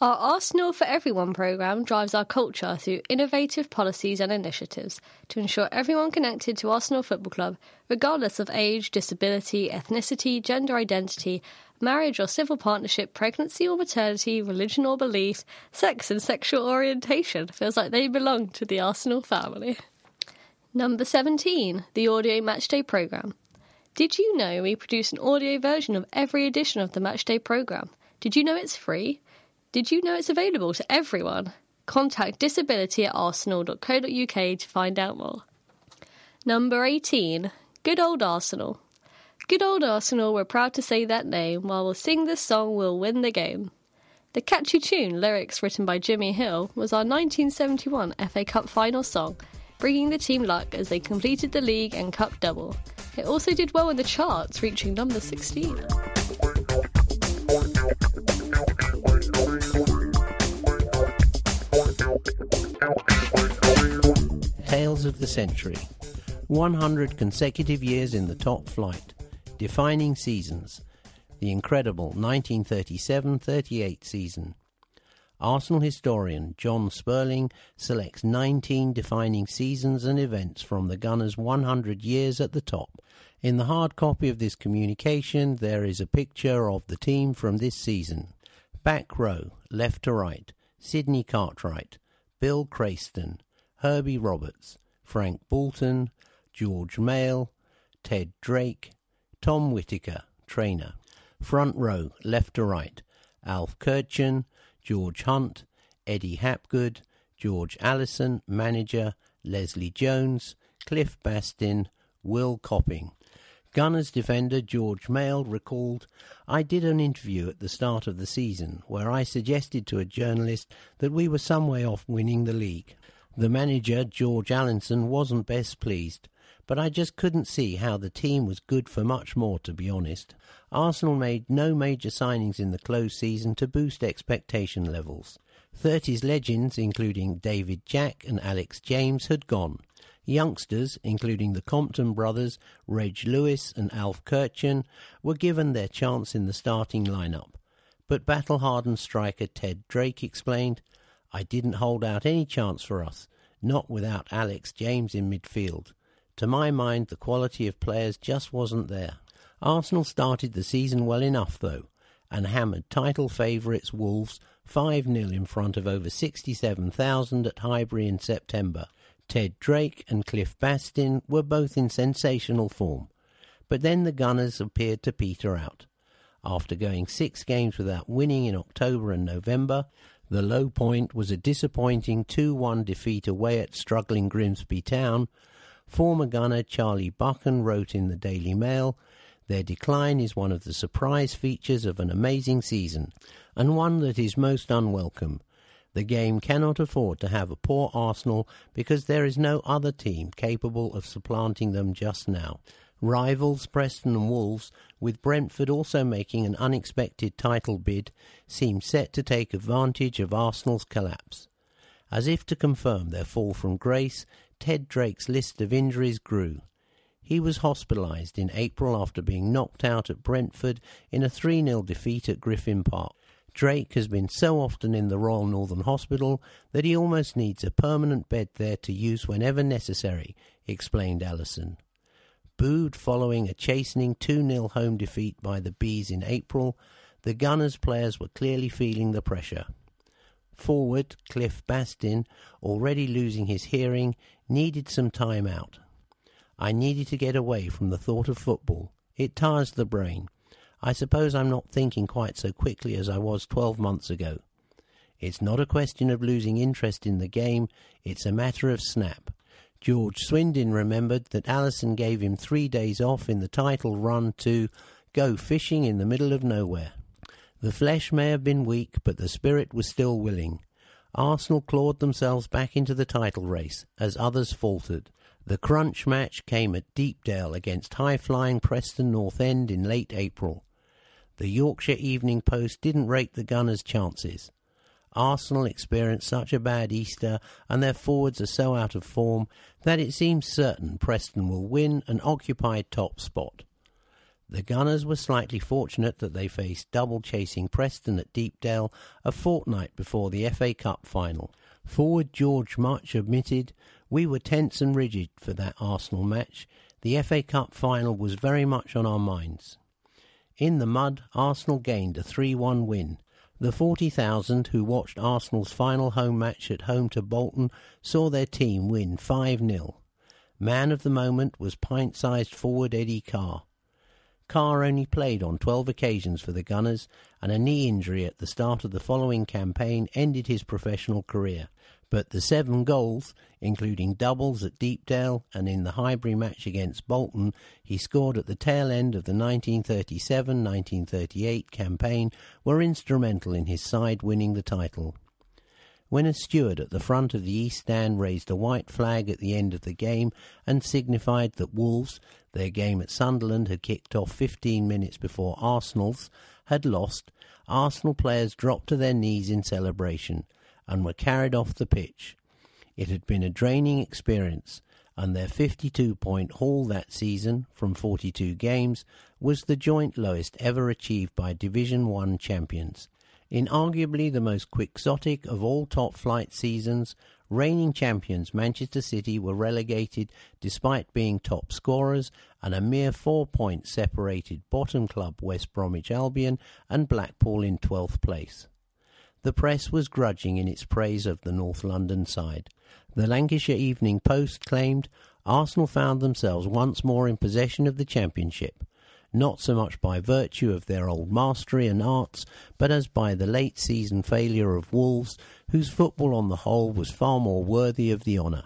our Arsenal for Everyone programme drives our culture through innovative policies and initiatives to ensure everyone connected to Arsenal Football Club, regardless of age, disability, ethnicity, gender identity, marriage or civil partnership, pregnancy or maternity, religion or belief, sex and sexual orientation. Feels like they belong to the Arsenal family. Number seventeen. The Audio Matchday programme. Did you know we produce an audio version of every edition of the Matchday programme? Did you know it's free? Did you know it's available to everyone? Contact disability at arsenal dot co dot uk to find out more. Number eighteen. Good Old Arsenal. Good Old Arsenal, we're proud to say that name. While we'll sing this song, we'll win the game. The catchy tune, lyrics written by Jimmy Hill, was our nineteen seventy-one F A Cup final song, bringing the team luck as they completed the league and cup double. It also did well in the charts, reaching number sixteen. Tales of the Century. one hundred consecutive years in the top flight. Defining seasons. The incredible nineteen thirty-seven thirty-eight season. Arsenal historian John Sperling selects nineteen defining seasons and events from the Gunners' one hundred years at the top. In the hard copy of this communication, there is a picture of the team from this season. Back row, left to right, Sidney Cartwright, Bill Crayston, Herbie Roberts, Frank Boulton, George Mail, Ted Drake, Tom Whittaker, trainer. Front row, left to right, Alf Kirchen, George Hunt, Eddie Hapgood, George Allison, manager, Leslie Jones, Cliff Bastin, Will Copping. Gunners defender George Mail recalled, I did an interview at the start of the season where I suggested to a journalist that we were some way off winning the league. The manager, George Allison, wasn't best pleased, but I just couldn't see how the team was good for much more, to be honest. Arsenal made no major signings in the close season to boost expectation levels. thirties legends, including David Jack and Alex James, had gone. Youngsters, including the Compton brothers, Reg Lewis and Alf Kirchen, were given their chance in the starting lineup. But battle-hardened striker Ted Drake explained, I didn't hold out any chance for us, not without Alex James in midfield. To my mind, the quality of players just wasn't there. Arsenal started the season well enough, though, and hammered title favourites Wolves five nil in front of over sixty-seven thousand at Highbury in September. Ted Drake and Cliff Bastin were both in sensational form, but then the Gunners appeared to peter out. After going six games without winning in October and November, the low point was a disappointing two one defeat away at struggling Grimsby Town. Former Gunner Charlie Buchan wrote in the Daily Mail, their decline is one of the surprise features of an amazing season, and one that is most unwelcome. The game cannot afford to have a poor Arsenal because there is no other team capable of supplanting them just now. Rivals Preston and Wolves, with Brentford also making an unexpected title bid, seem set to take advantage of Arsenal's collapse. As if to confirm their fall from grace, Ted Drake's list of injuries grew. He was hospitalised in April after being knocked out at Brentford in a three nil defeat at Griffin Park. Drake has been so often in the Royal Northern Hospital that he almost needs a permanent bed there to use whenever necessary, explained Allison. Booed following a chastening two nil home defeat by the Bees in April, the Gunners players were clearly feeling the pressure. Forward Cliff Bastin, already losing his hearing, needed some time out. I needed to get away from the thought of football. It tires the brain. I suppose I'm not thinking quite so quickly as I was twelve months ago. It's not a question of losing interest in the game, it's a matter of snap. George Swindon remembered that Allison gave him three days off in the title run to go fishing in the middle of nowhere. The flesh may have been weak, but the spirit was still willing. Arsenal clawed themselves back into the title race, as others faltered. The crunch match came at Deepdale against high-flying Preston North End in late April. The Yorkshire Evening Post didn't rate the Gunners' chances. Arsenal experienced such a bad Easter and their forwards are so out of form that it seems certain Preston will win and occupy top spot. The Gunners were slightly fortunate that they faced double-chasing Preston at Deepdale a fortnight before the F A Cup final. Forward George Much admitted, "We were tense and rigid for that Arsenal match. The F A Cup final was very much on our minds." In the mud, Arsenal gained a three one win. The forty thousand who watched Arsenal's final home match at home to Bolton saw their team win five nil. Man of the moment was pint-sized forward Eddie Carr. Carr only played on twelve occasions for the Gunners, and a knee injury at the start of the following campaign ended his professional career. But the seven goals, including doubles at Deepdale and in the Highbury match against Bolton, he scored at the tail end of the nineteen thirty-seven nineteen thirty-eight campaign, were instrumental in his side winning the title. When a steward at the front of the East Stand raised a white flag at the end of the game and signified that Wolves, their game at Sunderland had kicked off fifteen minutes before Arsenal's, had lost, Arsenal players dropped to their knees in celebration and were carried off the pitch. It had been a draining experience, and their fifty-two point haul that season, from forty-two games, was the joint lowest ever achieved by Division one champions. In arguably the most quixotic of all top-flight seasons, reigning champions Manchester City were relegated despite being top scorers, and a mere four points separated bottom club West Bromwich Albion and Blackpool in twelfth place. The press was grudging in its praise of the North London side. The Lancashire Evening Post claimed, "Arsenal found themselves once more in possession of the championship, not so much by virtue of their old mastery and arts, but as by the late season failure of Wolves, whose football on the whole was far more worthy of the honour."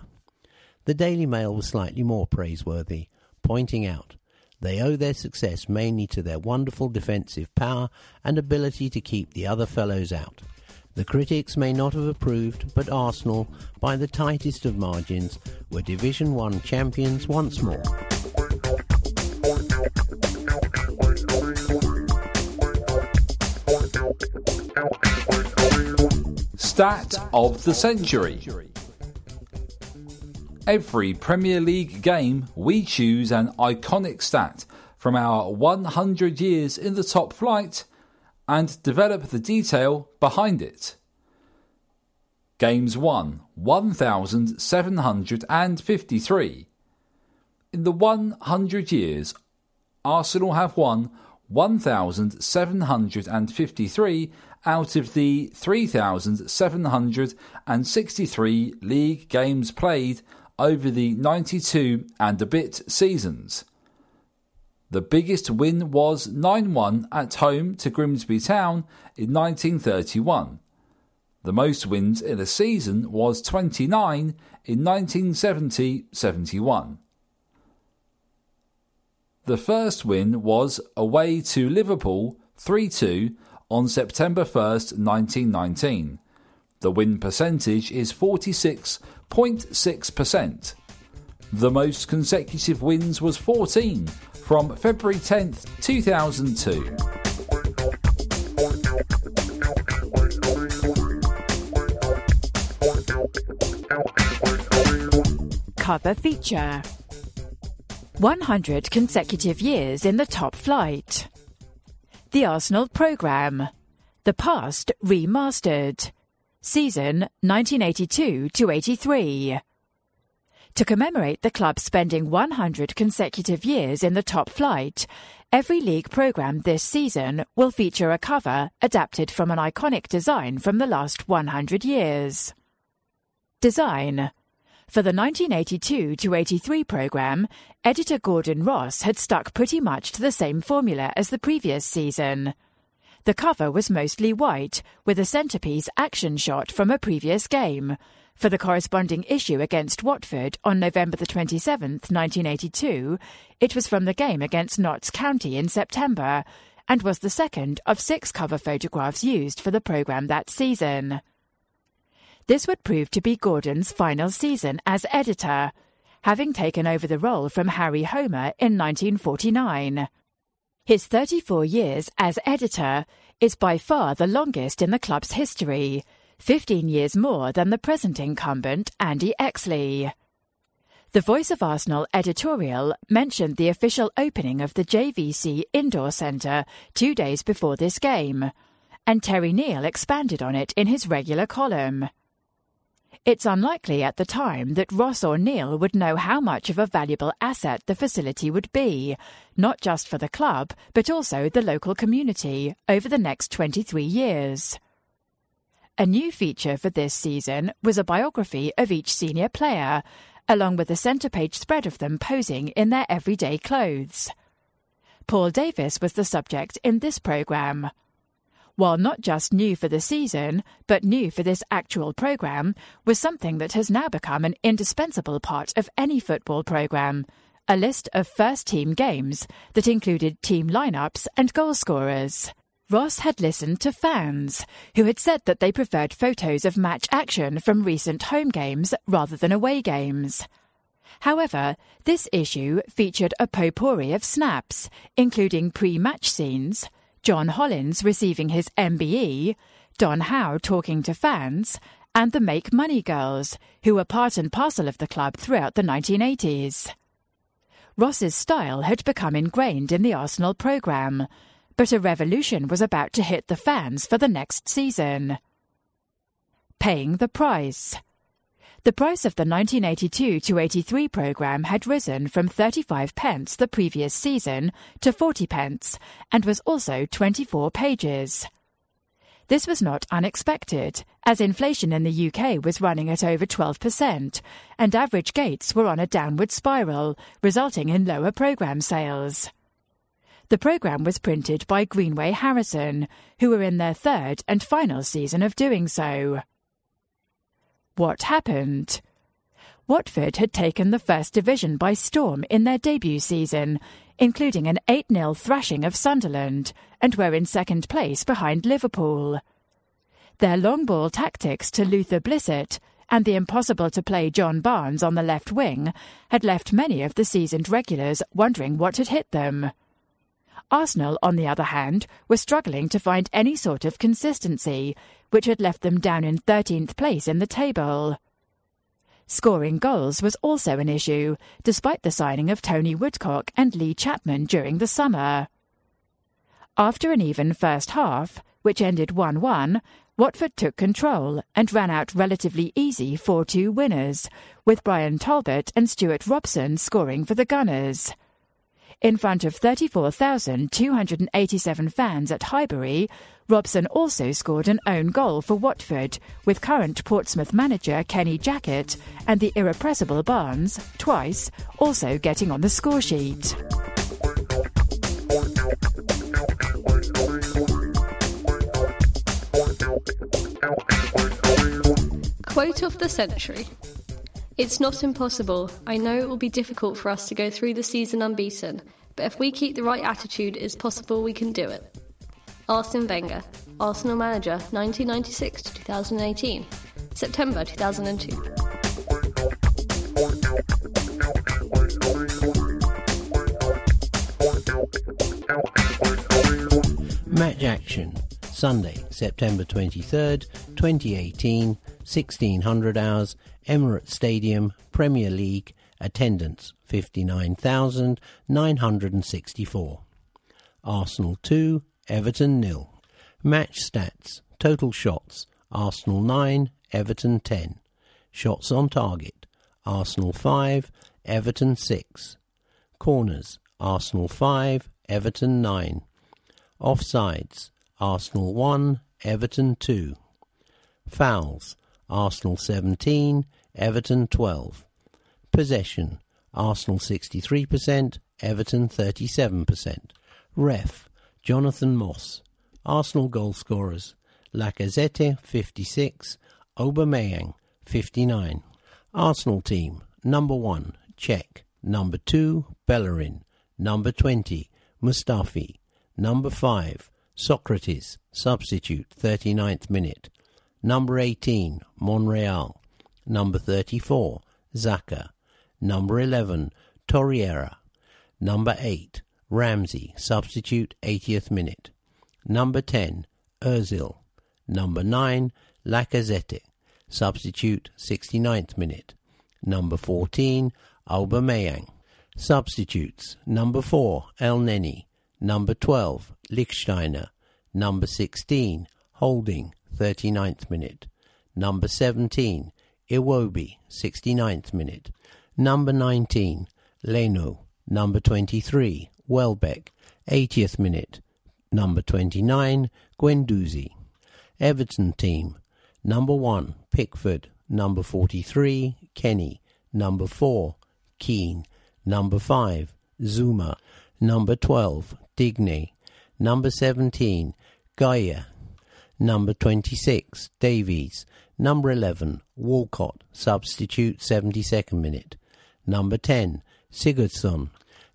The Daily Mail was slightly more praiseworthy, pointing out, "They owe their success mainly to their wonderful defensive power and ability to keep the other fellows out. The critics may not have approved, but Arsenal, by the tightest of margins, were Division one champions once more." Stat of the Century. Every Premier League game, we choose an iconic stat from our one hundred years in the top flight and develop the detail behind it. Games won, one thousand seven hundred fifty-three. In the one hundred years, Arsenal have won one thousand seven hundred fifty-three out of the three thousand seven hundred sixty-three league games played over the ninety-two and a bit seasons. The biggest win was nine one at home to Grimsby Town in nineteen thirty-one. The most wins in a season was twenty-nine in nineteen seventy seventy-one. The first win was away to Liverpool three two on September first, nineteen nineteen. The win percentage is forty-six point six percent. The most consecutive wins was fourteen from February tenth, two thousand two. Cover feature: one hundred consecutive years in the top flight. The Arsenal Programme. The Past Remastered. Season nineteen eighty-two to eighty-three. To commemorate the club spending one hundred consecutive years in the top flight, every league programme this season will feature a cover adapted from an iconic design from the last one hundred years. Design. For the nineteen eighty-two to eighty-three programme, editor Gordon Ross had stuck pretty much to the same formula as the previous season. The cover was mostly white, with a centrepiece action shot from a previous game, for the corresponding issue against Watford on November the twenty-seventh, nineteen eighty-two, it was from the game against Notts County in September, and was the second of six cover photographs used for the programme that season. This would prove to be Gordon's final season as editor, having taken over the role from Harry Homer in nineteen forty-nine. His thirty-four years as editor is by far the longest in the club's history, fifteen years more than the present incumbent Andy Exley. The Voice of Arsenal editorial mentioned the official opening of the J V C Indoor Centre two days before this game, and Terry Neal expanded on it in his regular column. It's unlikely at the time that Ross or Neal would know how much of a valuable asset the facility would be, not just for the club, but also the local community, over the next twenty-three years. A new feature for this season was a biography of each senior player, along with a centre-page spread of them posing in their everyday clothes. Paul Davies was the subject in this programme. While not just new for the season, but new for this actual programme, was something that has now become an indispensable part of any football programme, a list of first-team games that included team lineups and goal scorers. Ross had listened to fans, who had said that they preferred photos of match action from recent home games rather than away games. However, this issue featured a potpourri of snaps, including pre-match scenes, John Hollins receiving his M B E, Don Howe talking to fans, and the Make Money Girls, who were part and parcel of the club throughout the nineteen eighties. Ross's style had become ingrained in the Arsenal programme, but a revolution was about to hit the fans for the next season. Paying the price. The price of the nineteen eighty-two to eighty-three programme had risen from thirty-five pence the previous season to forty pence, and was also twenty-four pages. This was not unexpected, as inflation in the U K was running at over twelve percent, and average gates were on a downward spiral, resulting in lower programme sales. The programme was printed by Greenway Harrison, who were in their third and final season of doing so. What happened? Watford had taken the First Division by storm in their debut season, including an eight nil thrashing of Sunderland, and were in second place behind Liverpool. Their long ball tactics to Luther Blissett and the impossible-to-play John Barnes on the left wing had left many of the seasoned regulars wondering what had hit them. Arsenal, on the other hand, were struggling to find any sort of consistency, which had left them down in thirteenth place in the table. Scoring goals was also an issue, despite the signing of Tony Woodcock and Lee Chapman during the summer. After an even first half, which ended one one, Watford took control and ran out relatively easy four two winners, with Brian Talbot and Stuart Robson scoring for the Gunners. In front of thirty-four thousand two hundred eighty-seven fans at Highbury, Robson also scored an own goal for Watford, with current Portsmouth manager Kenny Jackett and the irrepressible Barnes, twice, also getting on the scoresheet. Quote of the century. It's not impossible. I know it will be difficult for us to go through the season unbeaten, but if we keep the right attitude, it's possible we can do it. Arsene Wenger. Arsenal manager, nineteen ninety-six to two thousand eighteen, September two thousand two. Match action, Sunday, September twenty-third, twenty eighteen, sixteen hundred hours, Emirates Stadium, Premier League, attendance fifty-nine thousand nine hundred sixty-four. Arsenal two, Everton nil. Match stats, total shots, Arsenal nine, Everton ten. Shots on target, Arsenal five, Everton six. Corners, Arsenal five, Everton nine. Offsides, Arsenal one, Everton two. Fouls, Arsenal seventeen, Everton twelve. Possession, Arsenal sixty-three percent, Everton thirty-seven percent. Ref, Jonathan Moss. Arsenal goal scorers, Lacazette fifty-six, Aubameyang fifty-nine. Arsenal team, number one, Cech, number two, Bellerin, number twenty, Mustafi, number five, Socrates, substitute, thirty-ninth minute, number eighteen, Monreal, number thirty-four, Xhaka, number eleven, Torreira, number eight, Ramsey, substitute, eightieth minute, number ten, Ozil, number nine, Lacazette, substitute, sixty-ninth minute, number fourteen, Aubameyang. Substitutes, number four, Elneny, number twelve, Lichtsteiner, number sixteen, Holding, thirty-ninth minute, number seventeen, Iwobi, sixty-ninth minute, number nineteen, Leno, number twenty-three, Welbeck, eightieth minute, number twenty-nine, Guendouzi. Everton team, number one, Pickford, number forty-three, Kenny, number four, Keane, number five, Zuma, number twelve, Digne, number seventeen, Gaia, number twenty-six, Davies, number eleven, Walcott, substitute, seventy-second minute, number ten, Sigurdsson,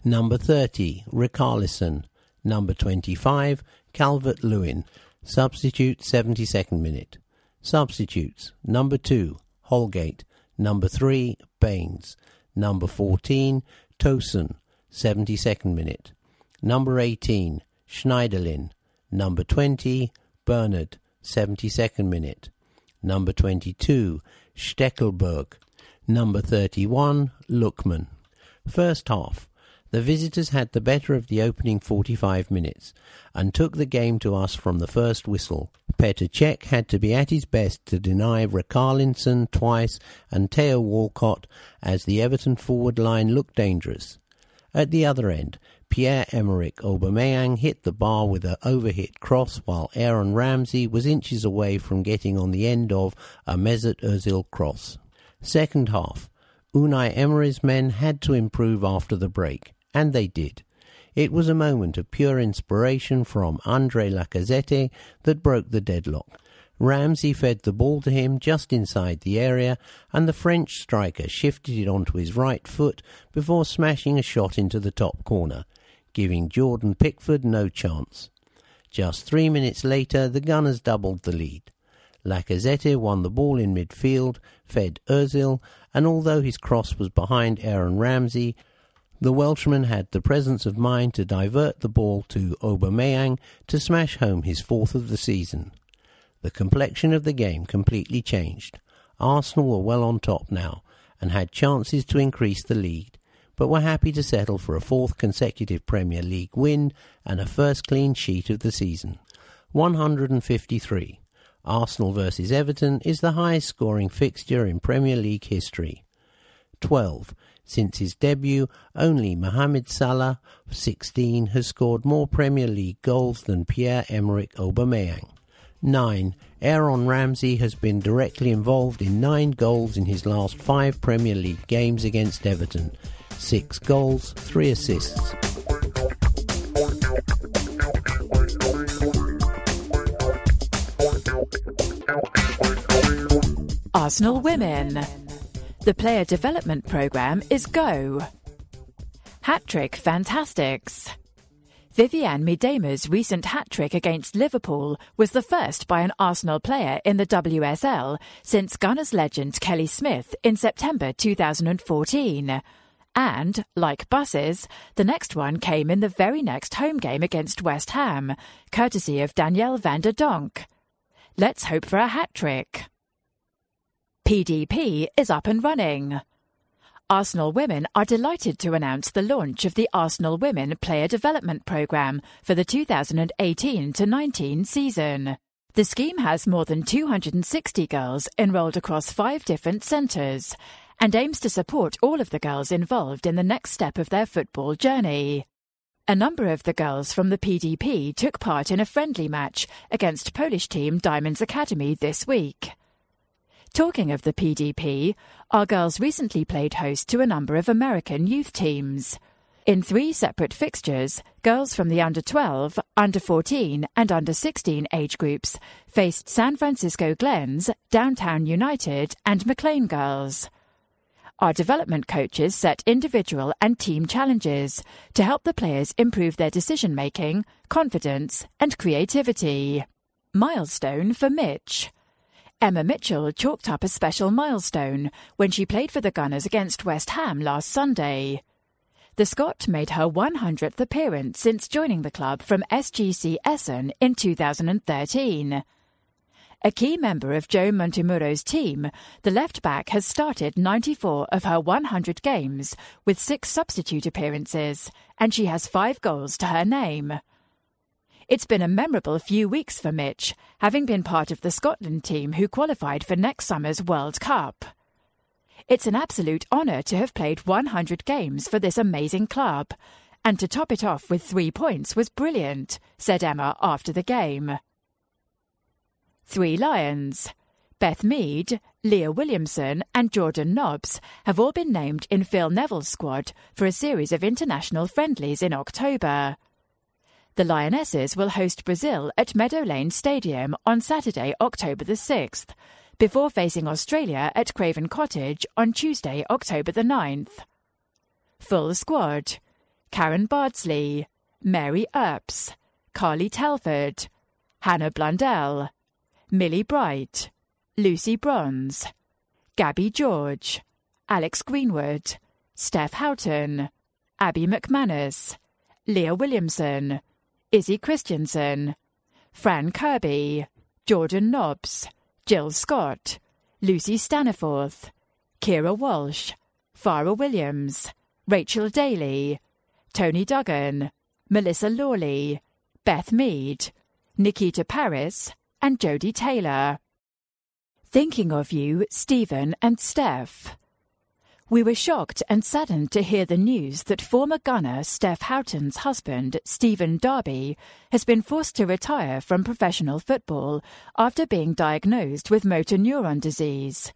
number thirty, Richarlison, number twenty-five, Calvert-Lewin, substitute, seventy-second minute. Substitutes, number two, Holgate, number three, Baines, number fourteen, Tosin, seventy-second minute, number eighteen, Schneiderlin, number twenty, Bernard, seventy-second minute, number twenty-two, Steckelberg, number thirty-one, Lookman. First half, the visitors had the better of the opening forty-five minutes and took the game to us from the first whistle. Petr Cech had to be at his best to deny Richarlison twice and Theo Walcott as the Everton forward line looked dangerous. At the other end, Pierre-Emerick Aubameyang hit the bar with an overhit cross while Aaron Ramsey was inches away from getting on the end of a Mesut Ozil cross. Second half, Unai Emery's men had to improve after the break, and they did. It was a moment of pure inspiration from Andre Lacazette that broke the deadlock. Ramsey fed the ball to him just inside the area, and the French striker shifted it onto his right foot before smashing a shot into the top corner, giving Jordan Pickford no chance. Just three minutes later, the Gunners doubled the lead. Lacazette won the ball in midfield, fed Ozil, and although his cross was behind Aaron Ramsey, the Welshman had the presence of mind to divert the ball to Aubameyang to smash home his fourth of the season. The complexion of the game completely changed. Arsenal were well on top now and had chances to increase the lead, but were happy to settle for a fourth consecutive Premier League win and a first clean sheet of the season. one hundred fifty-three. Arsenal versus Everton is the highest scoring fixture in Premier League history. twelve. Since his debut, only Mohamed Salah, sixteen, has scored more Premier League goals than Pierre-Emerick Aubameyang. nine. Aaron Ramsey has been directly involved in nine goals in his last five Premier League games against Everton. six goals, three assists. Arsenal women. The player development programme is go. Hat-trick fantastics. Viviane Miedema's recent hat-trick against Liverpool was the first by an Arsenal player in the W S L since Gunners legend Kelly Smith in September two thousand fourteen. And, like buses, the next one came in the very next home game against West Ham, courtesy of Danielle van der Donk. Let's hope for a hat-trick. P D P is up and running. Arsenal Women are delighted to announce the launch of the Arsenal Women Player Development Programme for the two thousand eighteen to nineteen season. The scheme has more than two hundred sixty girls enrolled across five different centres and aims to support all of the girls involved in the next step of their football journey. A number of the girls from the P D P took part in a friendly match against Polish team Diamonds Academy this week. Talking of the P D P, our girls recently played host to a number of American youth teams. In three separate fixtures, girls from the under twelve, under fourteen and under sixteen age groups faced San Francisco Glens, Downtown United and McLean Girls. Our development coaches set individual and team challenges to help the players improve their decision-making, confidence and creativity. Milestone for Mitch. Emma Mitchell chalked up a special milestone when she played for the Gunners against West Ham last Sunday. The Scot made her one hundredth appearance since joining the club from S G C Essen in two thousand thirteen. A key member of Joe Montemuro's team, the left-back has started ninety-four of her one hundred games with six substitute appearances, and she has five goals to her name. It's been a memorable few weeks for Mitch, having been part of the Scotland team who qualified for next summer's World Cup. It's an absolute honour to have played one hundred games for this amazing club, and to top it off with three points was brilliant, said Emma after the game. Three Lions. Beth Mead, Leah Williamson and Jordan Nobbs have all been named in Phil Neville's squad for a series of international friendlies in October. The Lionesses will host Brazil at Meadow Lane Stadium on Saturday, October the sixth, before facing Australia at Craven Cottage on Tuesday, October the ninth. Full squad: Karen Bardsley, Mary Earps, Carly Telford, Hannah Blundell, Millie Bright, Lucy Bronze, Gabby George, Alex Greenwood, Steph Houghton, Abby McManus, Leah Williamson, Izzy Christiansen, Fran Kirby, Jordan Nobbs, Jill Scott, Lucy Staniforth, Kira Walsh, Farah Williams, Rachel Daly, Tony Duggan, Melissa Lawley, Beth Mead, Nikita Paris and Jodie Taylor. Thinking of you, Stephen and Steph. We were shocked and saddened to hear the news that former Gunner Steph Houghton's husband, Stephen Darby, has been forced to retire from professional football after being diagnosed with motor neuron disease.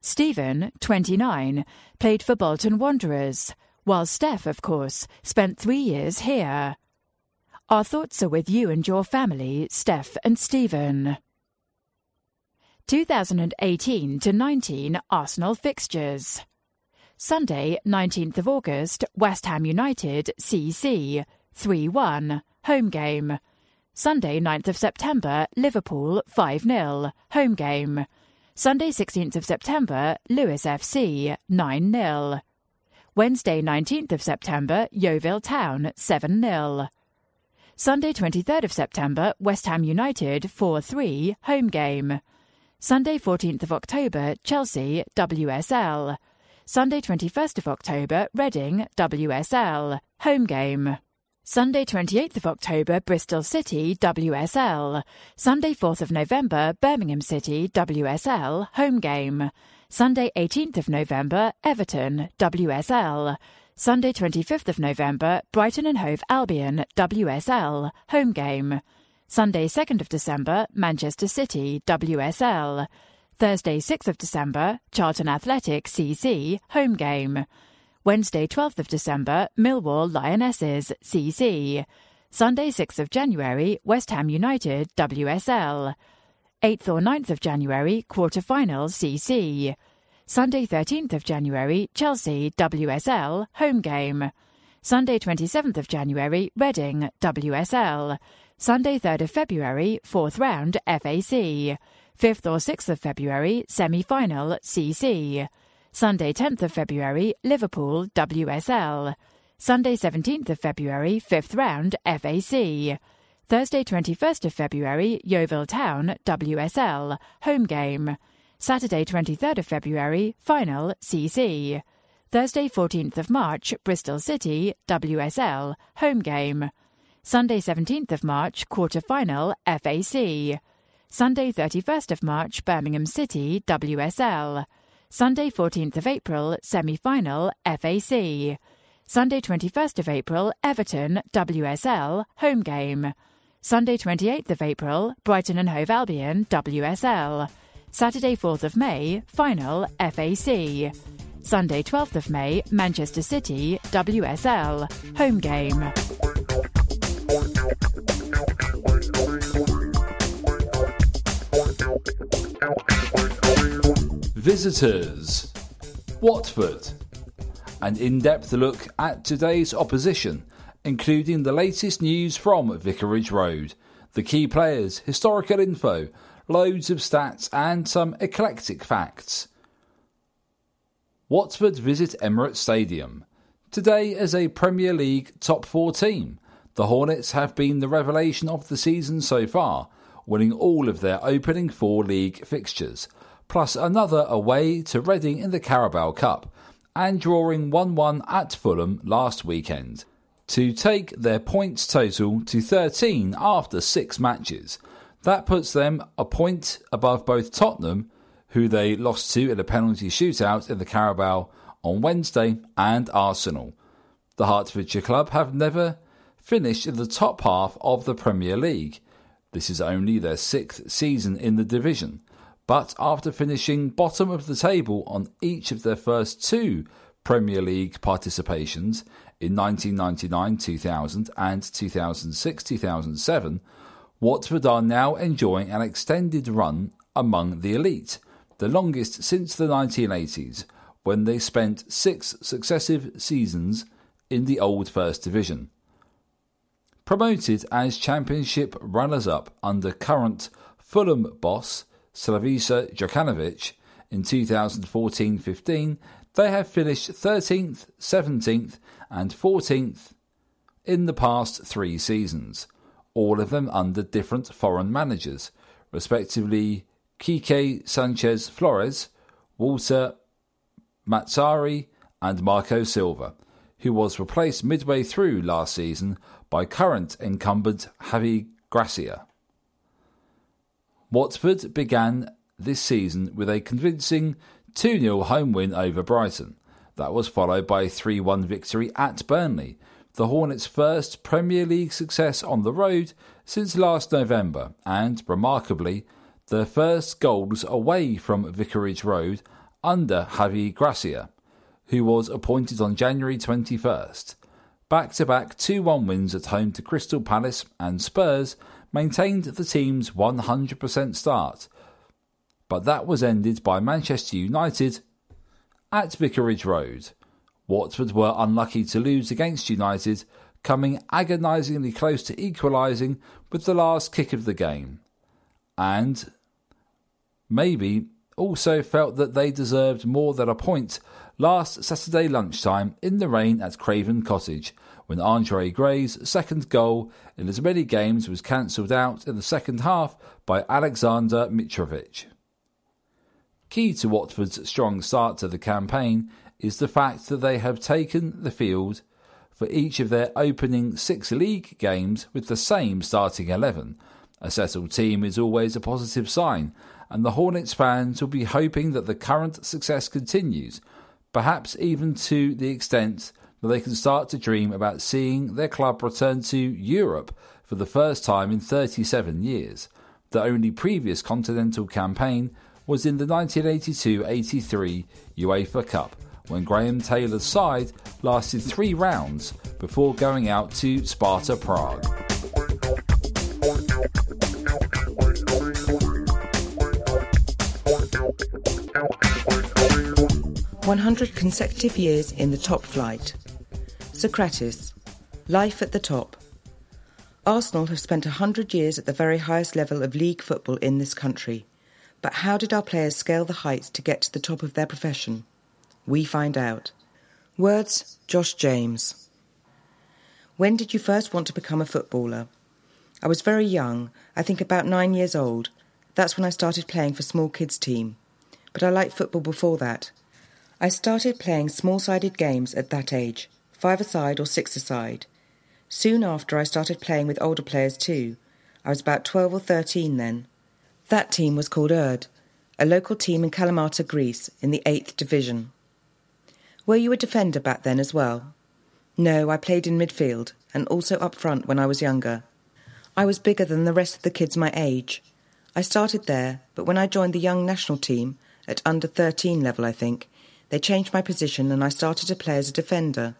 Stephen, twenty-nine, played for Bolton Wanderers, while Steph, of course, spent three years here. Our thoughts are with you and your family, Steph and Stephen. two thousand eighteen to nineteen Arsenal fixtures. Sunday, nineteenth of August, West Ham United, C C, three one, home game. Sunday, ninth of September, Liverpool, five nil, home game. Sunday, sixteenth of September, Lewis F C, nine nil. Wednesday, nineteenth of September, Yeovil Town, seven nil. Sunday, twenty-third of September, West Ham United, four three, home game. Sunday, fourteenth of October, Chelsea, W S L. Sunday, twenty-first of October, Reading, W S L, home game. Sunday, twenty-eighth of October, Bristol City, W S L. Sunday, fourth of November, Birmingham City, W S L, home game. Sunday, eighteenth of November, Everton, W S L. Sunday, twenty-fifth of November, Brighton and Hove Albion, W S L, home game. Sunday, second of December, Manchester City, W S L. Thursday, sixth of December, Charlton Athletic, C C, home game. Wednesday, twelfth of December, Millwall Lionesses, C C. Sunday, sixth of January, West Ham United, W S L. eighth or ninth of January, quarter-final, C C. Sunday, thirteenth of January, Chelsea, W S L, home game. Sunday twenty-seventh of January, Reading, W S L. Sunday third of February, fourth round, F A C. fifth or sixth of February, semi-final, C C. Sunday tenth of February, Liverpool, W S L. Sunday seventeenth of February, fifth round, F A C. Thursday twenty-first of February, Yeovil Town, W S L, home game. Saturday twenty-third of February, final, C C. Thursday fourteenth of March, Bristol City, W S L, home game. Sunday seventeenth of March, quarter-final, F A C. Sunday thirty-first of March, Birmingham City, W S L. Sunday fourteenth of April, semi-final, F A C. Sunday twenty-first of April, Everton, W S L, home game. Sunday twenty-eighth of April, Brighton and Hove Albion, W S L. Saturday fourth of May, final, F A C. Sunday twelfth of May, Manchester City, W S L, home game. Visitors, Watford. An in-depth look at today's opposition, including the latest news from Vicarage Road, the key players, historical info, loads of stats and some eclectic facts. Watford visit Emirates Stadium. Today as a Premier League top four team, the Hornets have been the revelation of the season so far, winning all of their opening four league fixtures, plus another away to Reading in the Carabao Cup, and drawing one one at Fulham last weekend, to take their points total to thirteen after six matches. That puts them a point above both Tottenham, who they lost to in a penalty shootout in the Carabao on Wednesday, and Arsenal. The Hertfordshire club have never finished in the top half of the Premier League. This is only their sixth season in the division, but after finishing bottom of the table on each of their first two Premier League participations in nineteen ninety-nine two thousand and two thousand six two thousand seven, Watford are now enjoying an extended run among the elite, the longest since the nineteen eighties, when they spent six successive seasons in the old First Division. Promoted as Championship runners-up under current Fulham boss Slavisa Djokanovic in two thousand fourteen fifteen, they have finished thirteenth, seventeenth and fourteenth in the past three seasons, all of them under different foreign managers, respectively Quique Sanchez Flores, Walter Mazzari and Marco Silva, who was replaced midway through last season by current incumbent Javi Gracia. Watford began this season with a convincing two nil home win over Brighton. That was followed by a three one victory at Burnley, the Hornets' first Premier League success on the road since last November, and, remarkably, their first goals away from Vicarage Road under Javi Gracia, who was appointed on January twenty-first. Back-to-back two one wins at home to Crystal Palace and Spurs maintained the team's one hundred percent start, but that was ended by Manchester United at Vicarage Road. Watford were unlucky to lose against United, coming agonisingly close to equalising with the last kick of the game, and maybe also felt that they deserved more than a point last Saturday lunchtime in the rain at Craven Cottage, when Andre Gray's second goal in as many games was cancelled out in the second half by Alexander Mitrovic. Key to Watford's strong start to the campaign is the fact that they have taken the field for each of their opening six league games with the same starting eleven. A settled team is always a positive sign, and the Hornets fans will be hoping that the current success continues, perhaps even to the extent that they can start to dream about seeing their club return to Europe for the first time in thirty-seven years. The only previous continental campaign was in the nineteen eighty-two eighty-three UEFA Cup, when Graham Taylor's side lasted three rounds before going out to Sparta Prague. one hundred consecutive years in the top flight. Socrates. Life at the top. Arsenal have spent one hundred years at the very highest level of league football in this country. But how did our players scale the heights to get to the top of their profession? We find out. Words, Josh James. When did you first want to become a footballer? I was very young, I think about nine years old. That's when I started playing for small kids team. But I liked football before that. I started playing small-sided games at that age, five-a-side or six-a-side. Soon after, I started playing with older players too. I was about twelve or thirteen then. That team was called Erd, a local team in Kalamata, Greece, in the eighth Division. Were you a defender back then as well? No, I played in midfield, and also up front when I was younger. I was bigger than the rest of the kids my age. I started there, but when I joined the young national team, at under thirteen level I think, they changed my position and I started to play as a defender.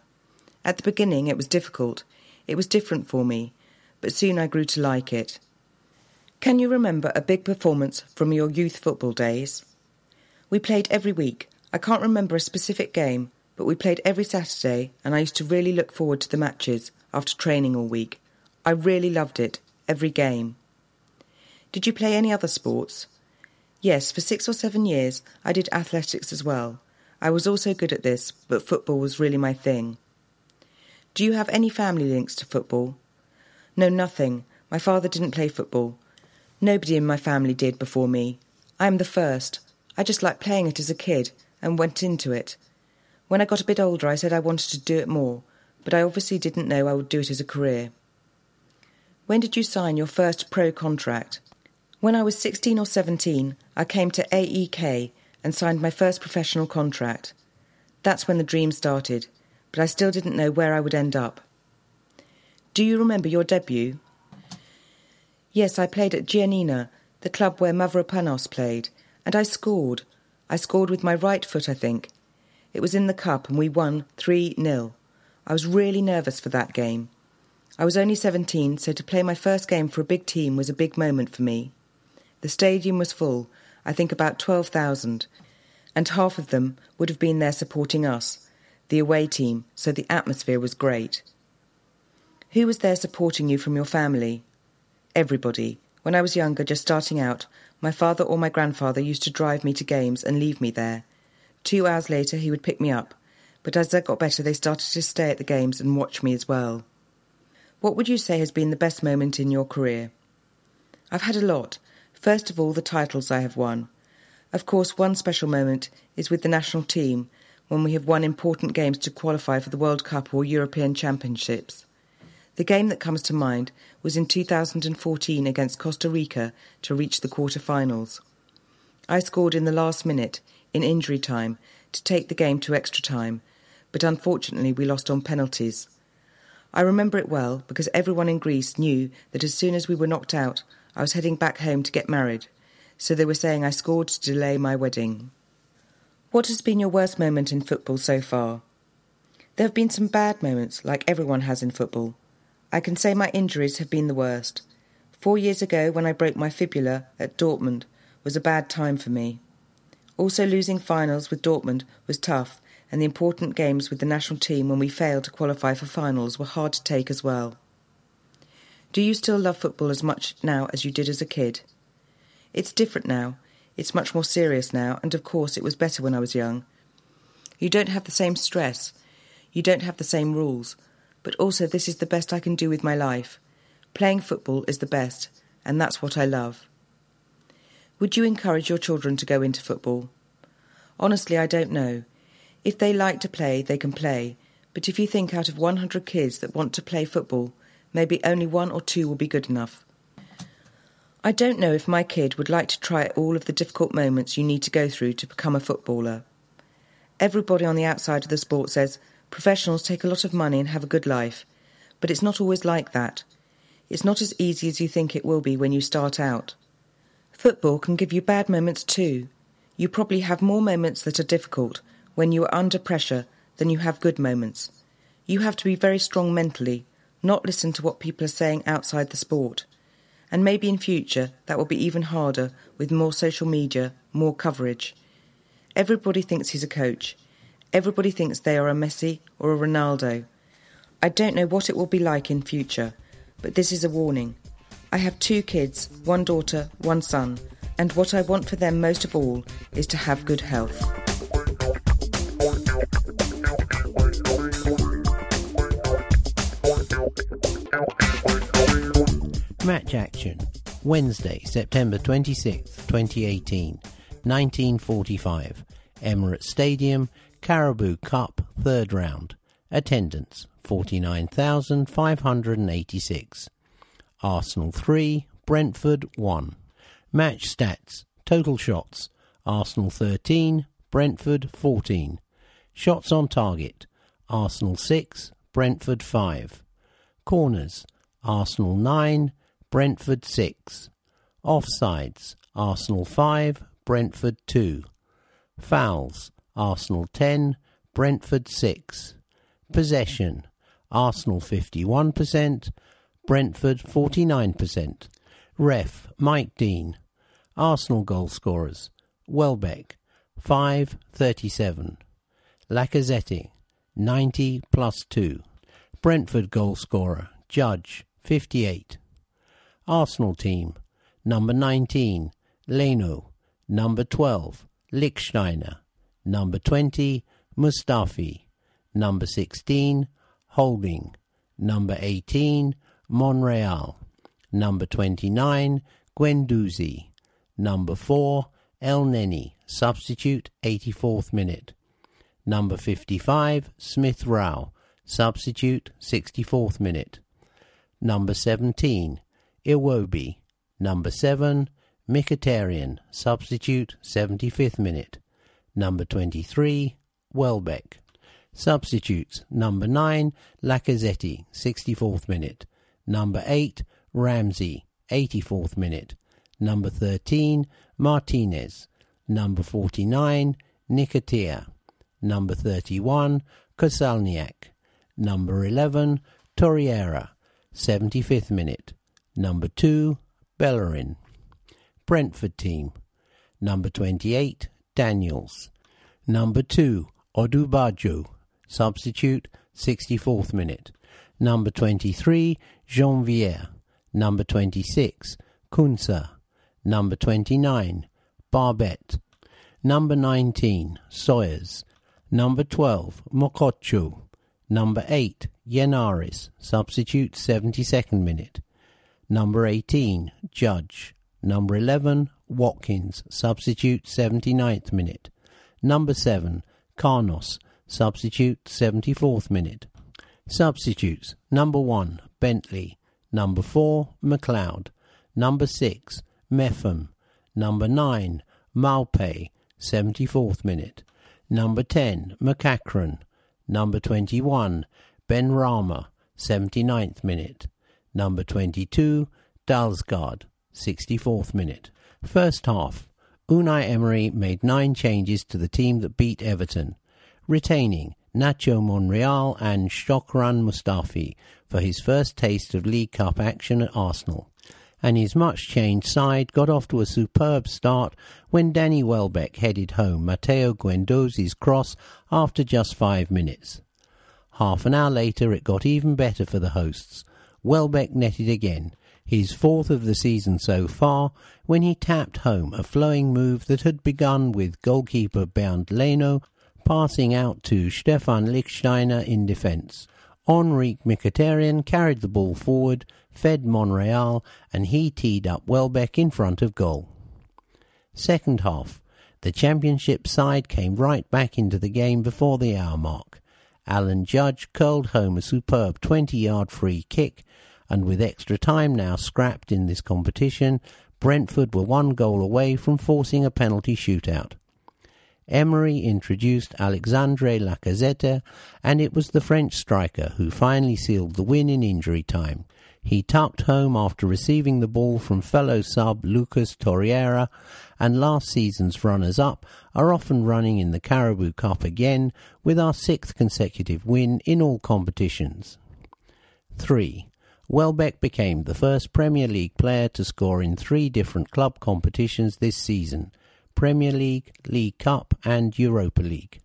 At the beginning it was difficult, it was different for me, but soon I grew to like it. Can you remember a big performance from your youth football days? We played every week. I can't remember a specific game, but we played every Saturday and I used to really look forward to the matches after training all week. I really loved it, every game. Did you play any other sports? Yes, for six or seven years I did athletics as well. I was also good at this, but football was really my thing. Do you have any family links to football? No, nothing. My father didn't play football. Nobody in my family did before me. I am the first. I just liked playing it as a kid and went into it. When I got a bit older, I said I wanted to do it more, but I obviously didn't know I would do it as a career. When did you sign your first pro contract? When I was sixteen or seventeen, I came to A E K and signed my first professional contract. That's when the dream started, but I still didn't know where I would end up. Do you remember your debut? Yes, I played at Giannina, the club where Mavropanos played, and I scored. I scored with my right foot, I think. It was in the cup and we won three nil. I was really nervous for that game. I was only seventeen, so to play my first game for a big team was a big moment for me. The stadium was full, I think about twelve thousand, and half of them would have been there supporting us, the away team, so the atmosphere was great. Who was there supporting you from your family? Everybody. When I was younger, just starting out, my father or my grandfather used to drive me to games and leave me there. Two hours later, he would pick me up, but as I got better, they started to stay at the games and watch me as well. What would you say has been the best moment in your career? I've had a lot. First of all, the titles I have won. Of course, one special moment is with the national team, when we have won important games to qualify for the World Cup or European Championships. The game that comes to mind was in two thousand fourteen against Costa Rica to reach the quarter-finals. I scored in the last minute, in injury time, to take the game to extra time, but unfortunately we lost on penalties. I remember it well because everyone in Greece knew that as soon as we were knocked out, I was heading back home to get married, so they were saying I scored to delay my wedding. What has been your worst moment in football so far? There have been some bad moments, like everyone has in football. I can say my injuries have been the worst. Four years ago, when I broke my fibula at Dortmund, was a bad time for me. Also, losing finals with Dortmund was tough, and the important games with the national team when we failed to qualify for finals were hard to take as well. Do you still love football as much now as you did as a kid? It's different now. It's much more serious now, and of course it was better when I was young. You don't have the same stress. You don't have the same rules. But also this is the best I can do with my life. Playing football is the best, and that's what I love. Would you encourage your children to go into football? Honestly, I don't know. If they like to play, they can play, but if you think out of one hundred kids that want to play football, maybe only one or two will be good enough. I don't know if my kid would like to try all of the difficult moments you need to go through to become a footballer. Everybody on the outside of the sport says, professionals take a lot of money and have a good life, but it's not always like that. It's not as easy as you think it will be when you start out. Football can give you bad moments too. You probably have more moments that are difficult when you are under pressure than you have good moments. You have to be very strong mentally, not listen to what people are saying outside the sport. And maybe in future that will be even harder with more social media, more coverage. Everybody thinks he's a coach. Everybody thinks they are a Messi or a Ronaldo. I don't know what it will be like in future, but this is a warning. I have two kids, one daughter, one son, and what I want for them most of all is to have good health. Match Action, Wednesday, September twenty-sixth, twenty eighteen, nineteen forty-five, Emirates Stadium, Caribou Cup, third round. Attendance, forty-nine thousand five hundred eighty-six. Arsenal three, Brentford one. Match stats, total shots, Arsenal thirteen, Brentford fourteen. Shots on target, Arsenal six, Brentford five. Corners, Arsenal nine, Brentford six. Offsides, Arsenal five, Brentford two. Fouls, Arsenal ten, Brentford six. Possession, Arsenal fifty-one percent, Brentford forty-nine percent. Ref, Mike Dean. Arsenal goal scorers, Welbeck, five thirty-seven. Lacazette, ninety plus two. Brentford goal scorer, Judge, fifty-eight. Arsenal team, number nineteen, Leno, number twelve, Lichtsteiner, number twenty, Mustafi, number sixteen, Holding, number eighteen, Monreal, number twenty-nine, Guendouzi, number four, El Neni, substitute, eighty-fourth minute, number fifty-five, Smith Rowe, substitute, sixty-fourth minute, number seventeen, Iwobi, number seven, Mkhitaryan, substitute, seventy-fifth minute, number twenty-three, Welbeck, substitutes, number nine, Lacazette, sixty-fourth minute, number eight, Ramsey, eighty-fourth minute, number thirteen, Martinez, number forty-nine, Nketiah, number thirty-one, Kosalniak, number eleven, Torreira, seventy-fifth minute, number two, Bellerin. Brentford team, number twenty-eight, Daniels, number two, Odubajo, substitute, sixty-fourth minute, number twenty-three, Janvier, number twenty-six, Kunsa, number twenty-nine, Barbet, number nineteen, Sawyers, number twelve, Mokocho, number eight, Yenaris, substitute, seventy-second minute, number eighteen, Judge, number eleven, Watkins, substitute, seventy-ninth minute, number seven, Carnos, substitute, seventy-fourth minute. Substitutes, number one, Bentley, number four, McLeod, number six, Meffam, number nine, Maupay, seventy-fourth minute, number ten, McCachran, number twenty-one, Benrahma, seventy-ninth minute, number twenty-two, Dalsgaard, sixty-fourth minute. First half, Unai Emery made nine changes to the team that beat Everton, retaining Nacho Monreal and Shokran Mustafi for his first taste of League Cup action at Arsenal, and his much-changed side got off to a superb start when Danny Welbeck headed home Matteo Guendouzi's cross after just five minutes. Half an hour later it got even better for the hosts. Welbeck netted again, his fourth of the season so far, when he tapped home a flowing move that had begun with goalkeeper Bernd Leno passing out to Stefan Lichtsteiner in defence. Enrique Mkhitaryan carried the ball forward, fed Monreal, and he teed up Welbeck in front of goal. Second half, the Championship side came right back into the game before the hour mark. Alan Judge curled home a superb twenty-yard free kick, and with extra time now scrapped in this competition, Brentford were one goal away from forcing a penalty shootout. Emery introduced Alexandre Lacazette, and it was the French striker who finally sealed the win in injury time. He tucked home after receiving the ball from fellow sub Lucas Torreira, and last season's runners-up are often running in the Caribou Cup again with our sixth consecutive win in all competitions. three. Welbeck became the first Premier League player to score in three different club competitions this season: Premier League, League Cup and Europa League.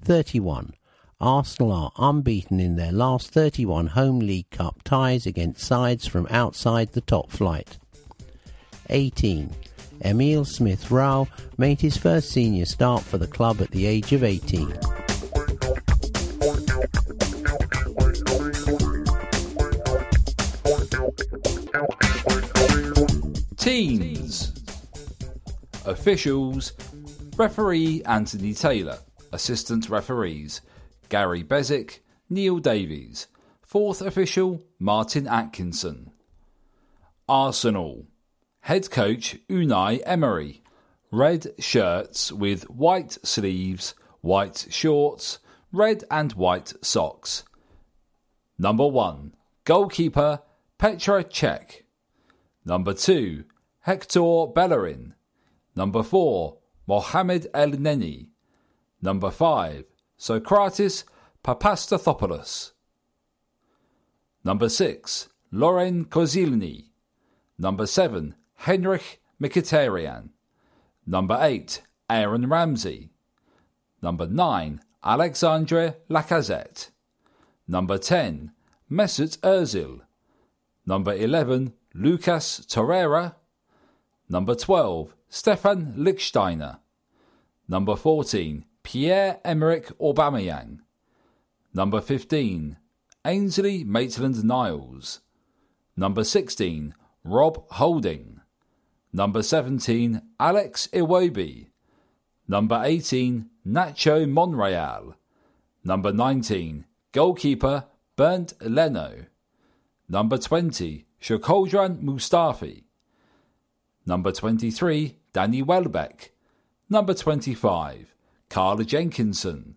thirty-one. Arsenal are unbeaten in their last thirty-one home League Cup ties against sides from outside the top flight. eighteen. Emile Smith Rowe made his first senior start for the club at the age of eighteen. Teams. Officials: referee Anthony Taylor, assistant referees Gary Bezic, Neil Davies, fourth official Martin Atkinson. Arsenal: head coach Unai Emery, red shirts with white sleeves, white shorts, red and white socks. Number one, goalkeeper Petr Cech. Number two, Hector Bellerin. Number four, Mohamed El Neni. Number five, Socrates Papastathopoulos. Number six, Loren Koscielny. Number seven, Henrik Mkhitaryan. Number eight, Aaron Ramsey. Number nine, Alexandre Lacazette. Number ten, Mesut Ozil. Number eleven, Lucas Torreira. Number twelve, Stefan Lichtsteiner. Number fourteen, Pierre-Emerick Aubameyang. Number fifteen, Ainsley Maitland-Niles. Number sixteen, Rob Holding. Number seventeen, Alex Iwobi. Number eighteen, Nacho Monreal. Number nineteen, goalkeeper Bernd Leno. Number twenty, Shokodran Mustafi. Number twenty-three, Danny Welbeck. Number twenty-five, Carla Jenkinson.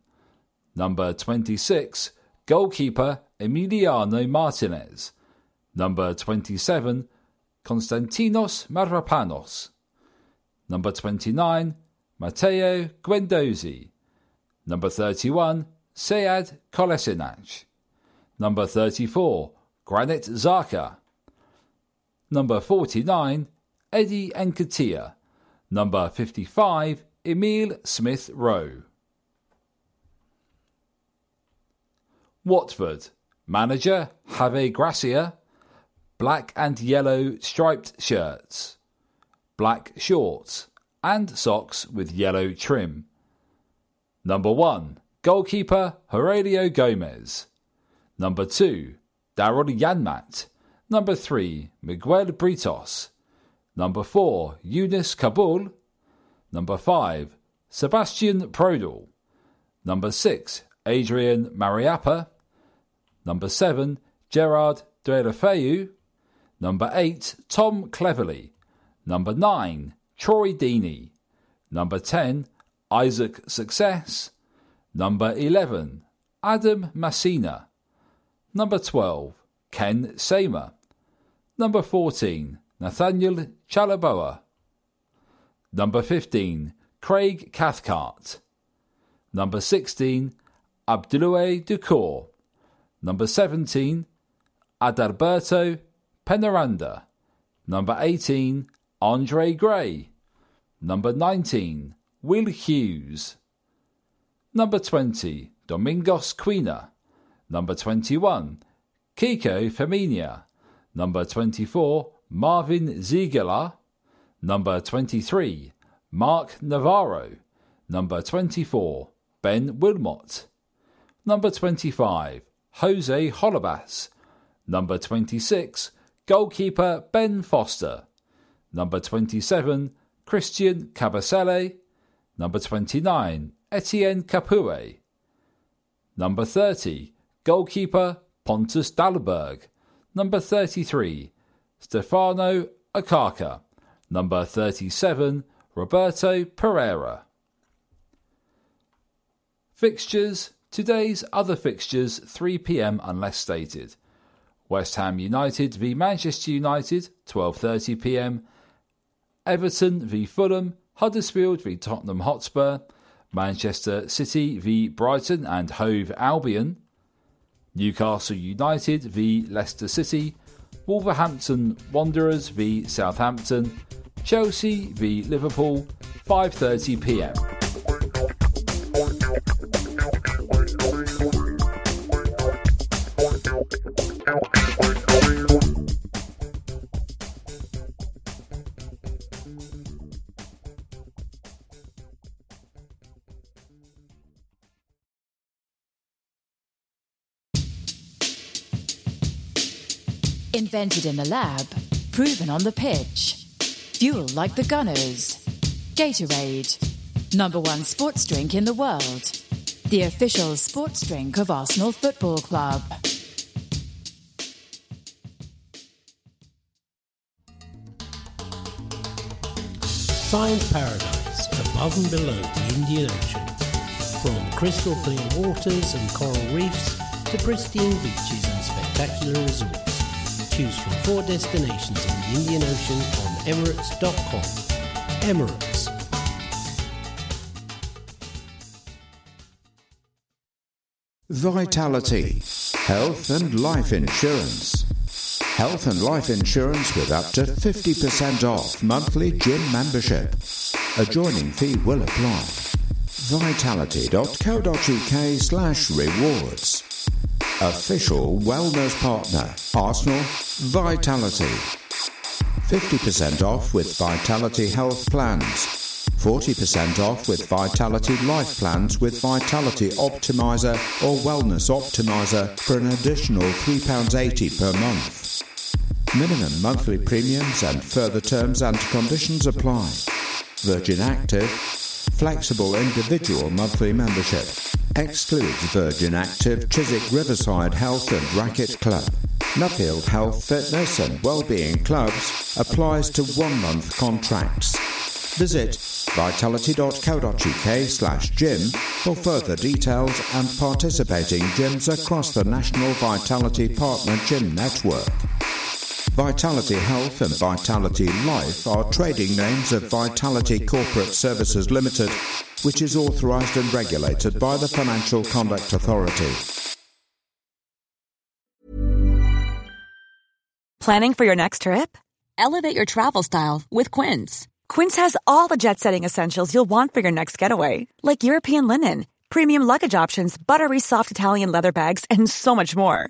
Number twenty-six, goalkeeper Emiliano Martinez. Number twenty-seven, Konstantinos Mavropanos. Number twenty-nine, Matteo Guendouzi. Number thirty-one, Sead Kolasinac. Number thirty-four, Granit Xhaka. Number forty-nine, Eddie Nketiah. Number fifty-five, Emile Smith Rowe. Watford: manager Javier Gracia, black and yellow striped shirts, black shorts and socks with yellow trim. Number one, goalkeeper Aurelio Gomez. Number two, Darryl Janmat. Number three, Miguel Britos. Number four, Yunus Kabul. Number five, Sebastian Prodal. Number six, Adrian Mariappa. Number seven, Gerard Deulofeu. Number eight, Tom Cleverley. Number nine, Troy Deeney. Number ten, Isaac Success. Number eleven, Adam Massina. Number twelve, Ken Seymour. Number fourteen, Nathaniel Chalaboa. Number fifteen, Craig Cathcart. Number sixteen, Abdoulaye Doucoure. Number seventeen, Adalberto Penaranda. Number eighteen, Andre Gray. Number nineteen, Will Hughes. Number twenty, Domingos Quina. Number twenty-one, Kiko Femenia. Number twenty-four, Marvin Ziegler. Number twenty-three, Mark Navarro. Number twenty-four, Ben Wilmot. Number twenty-five, Jose Holabas. Number twenty-six, goalkeeper Ben Foster. Number twenty-seven, Christian Cabasele. Number twenty-nine, Etienne Capoue. Number thirty, goalkeeper Pontus Dahlberg. Number thirty-three, Stefano Akaka. Number thirty-seven, Roberto Pereira. Fixtures. Today's other fixtures, three p.m. unless stated. West Ham United v Manchester United, twelve thirty p.m. Everton v Fulham, Huddersfield v Tottenham Hotspur, Manchester City v Brighton and Hove Albion, Newcastle United v Leicester City, Wolverhampton Wanderers v Southampton, Chelsea v Liverpool, five thirty p.m. Invented in the lab, proven on the pitch. Fuel like the Gunners. Gatorade, number one sports drink in the world. The official sports drink of Arsenal Football Club. Find paradise above and below the Indian Ocean. From crystal clear waters and coral reefs to pristine beaches and spectacular resorts. Choose from four destinations in the Indian Ocean on Emirates dot com. Emirates. Vitality. Health and life insurance. Health and life insurance with up to fifty percent off monthly gym membership. Adjoining fee will apply. Vitality.co.uk slash rewards. Official wellness partner, Arsenal, Vitality. fifty percent off with Vitality health plans. forty percent off with Vitality life plans with Vitality Optimizer or Wellness Optimizer for an additional three pounds eighty per month. Minimum monthly premiums and further terms and conditions apply. Virgin Active, flexible individual monthly membership. Excludes Virgin Active, Chiswick Riverside Health and Racquet Club, Nuffield Health, Fitness and Wellbeing Clubs. Applies to one-month contracts. Visit vitality.co.uk slash gym for further details and participating gyms across the National Vitality Partner Gym Network. Vitality Health and Vitality Life are trading names of Vitality Corporate Services Limited, which is authorised and regulated by the Financial Conduct Authority. Planning for your next trip? Elevate your travel style with Quince. Quince has all the jet-setting essentials you'll want for your next getaway, like European linen, premium luggage options, buttery soft Italian leather bags, and so much more.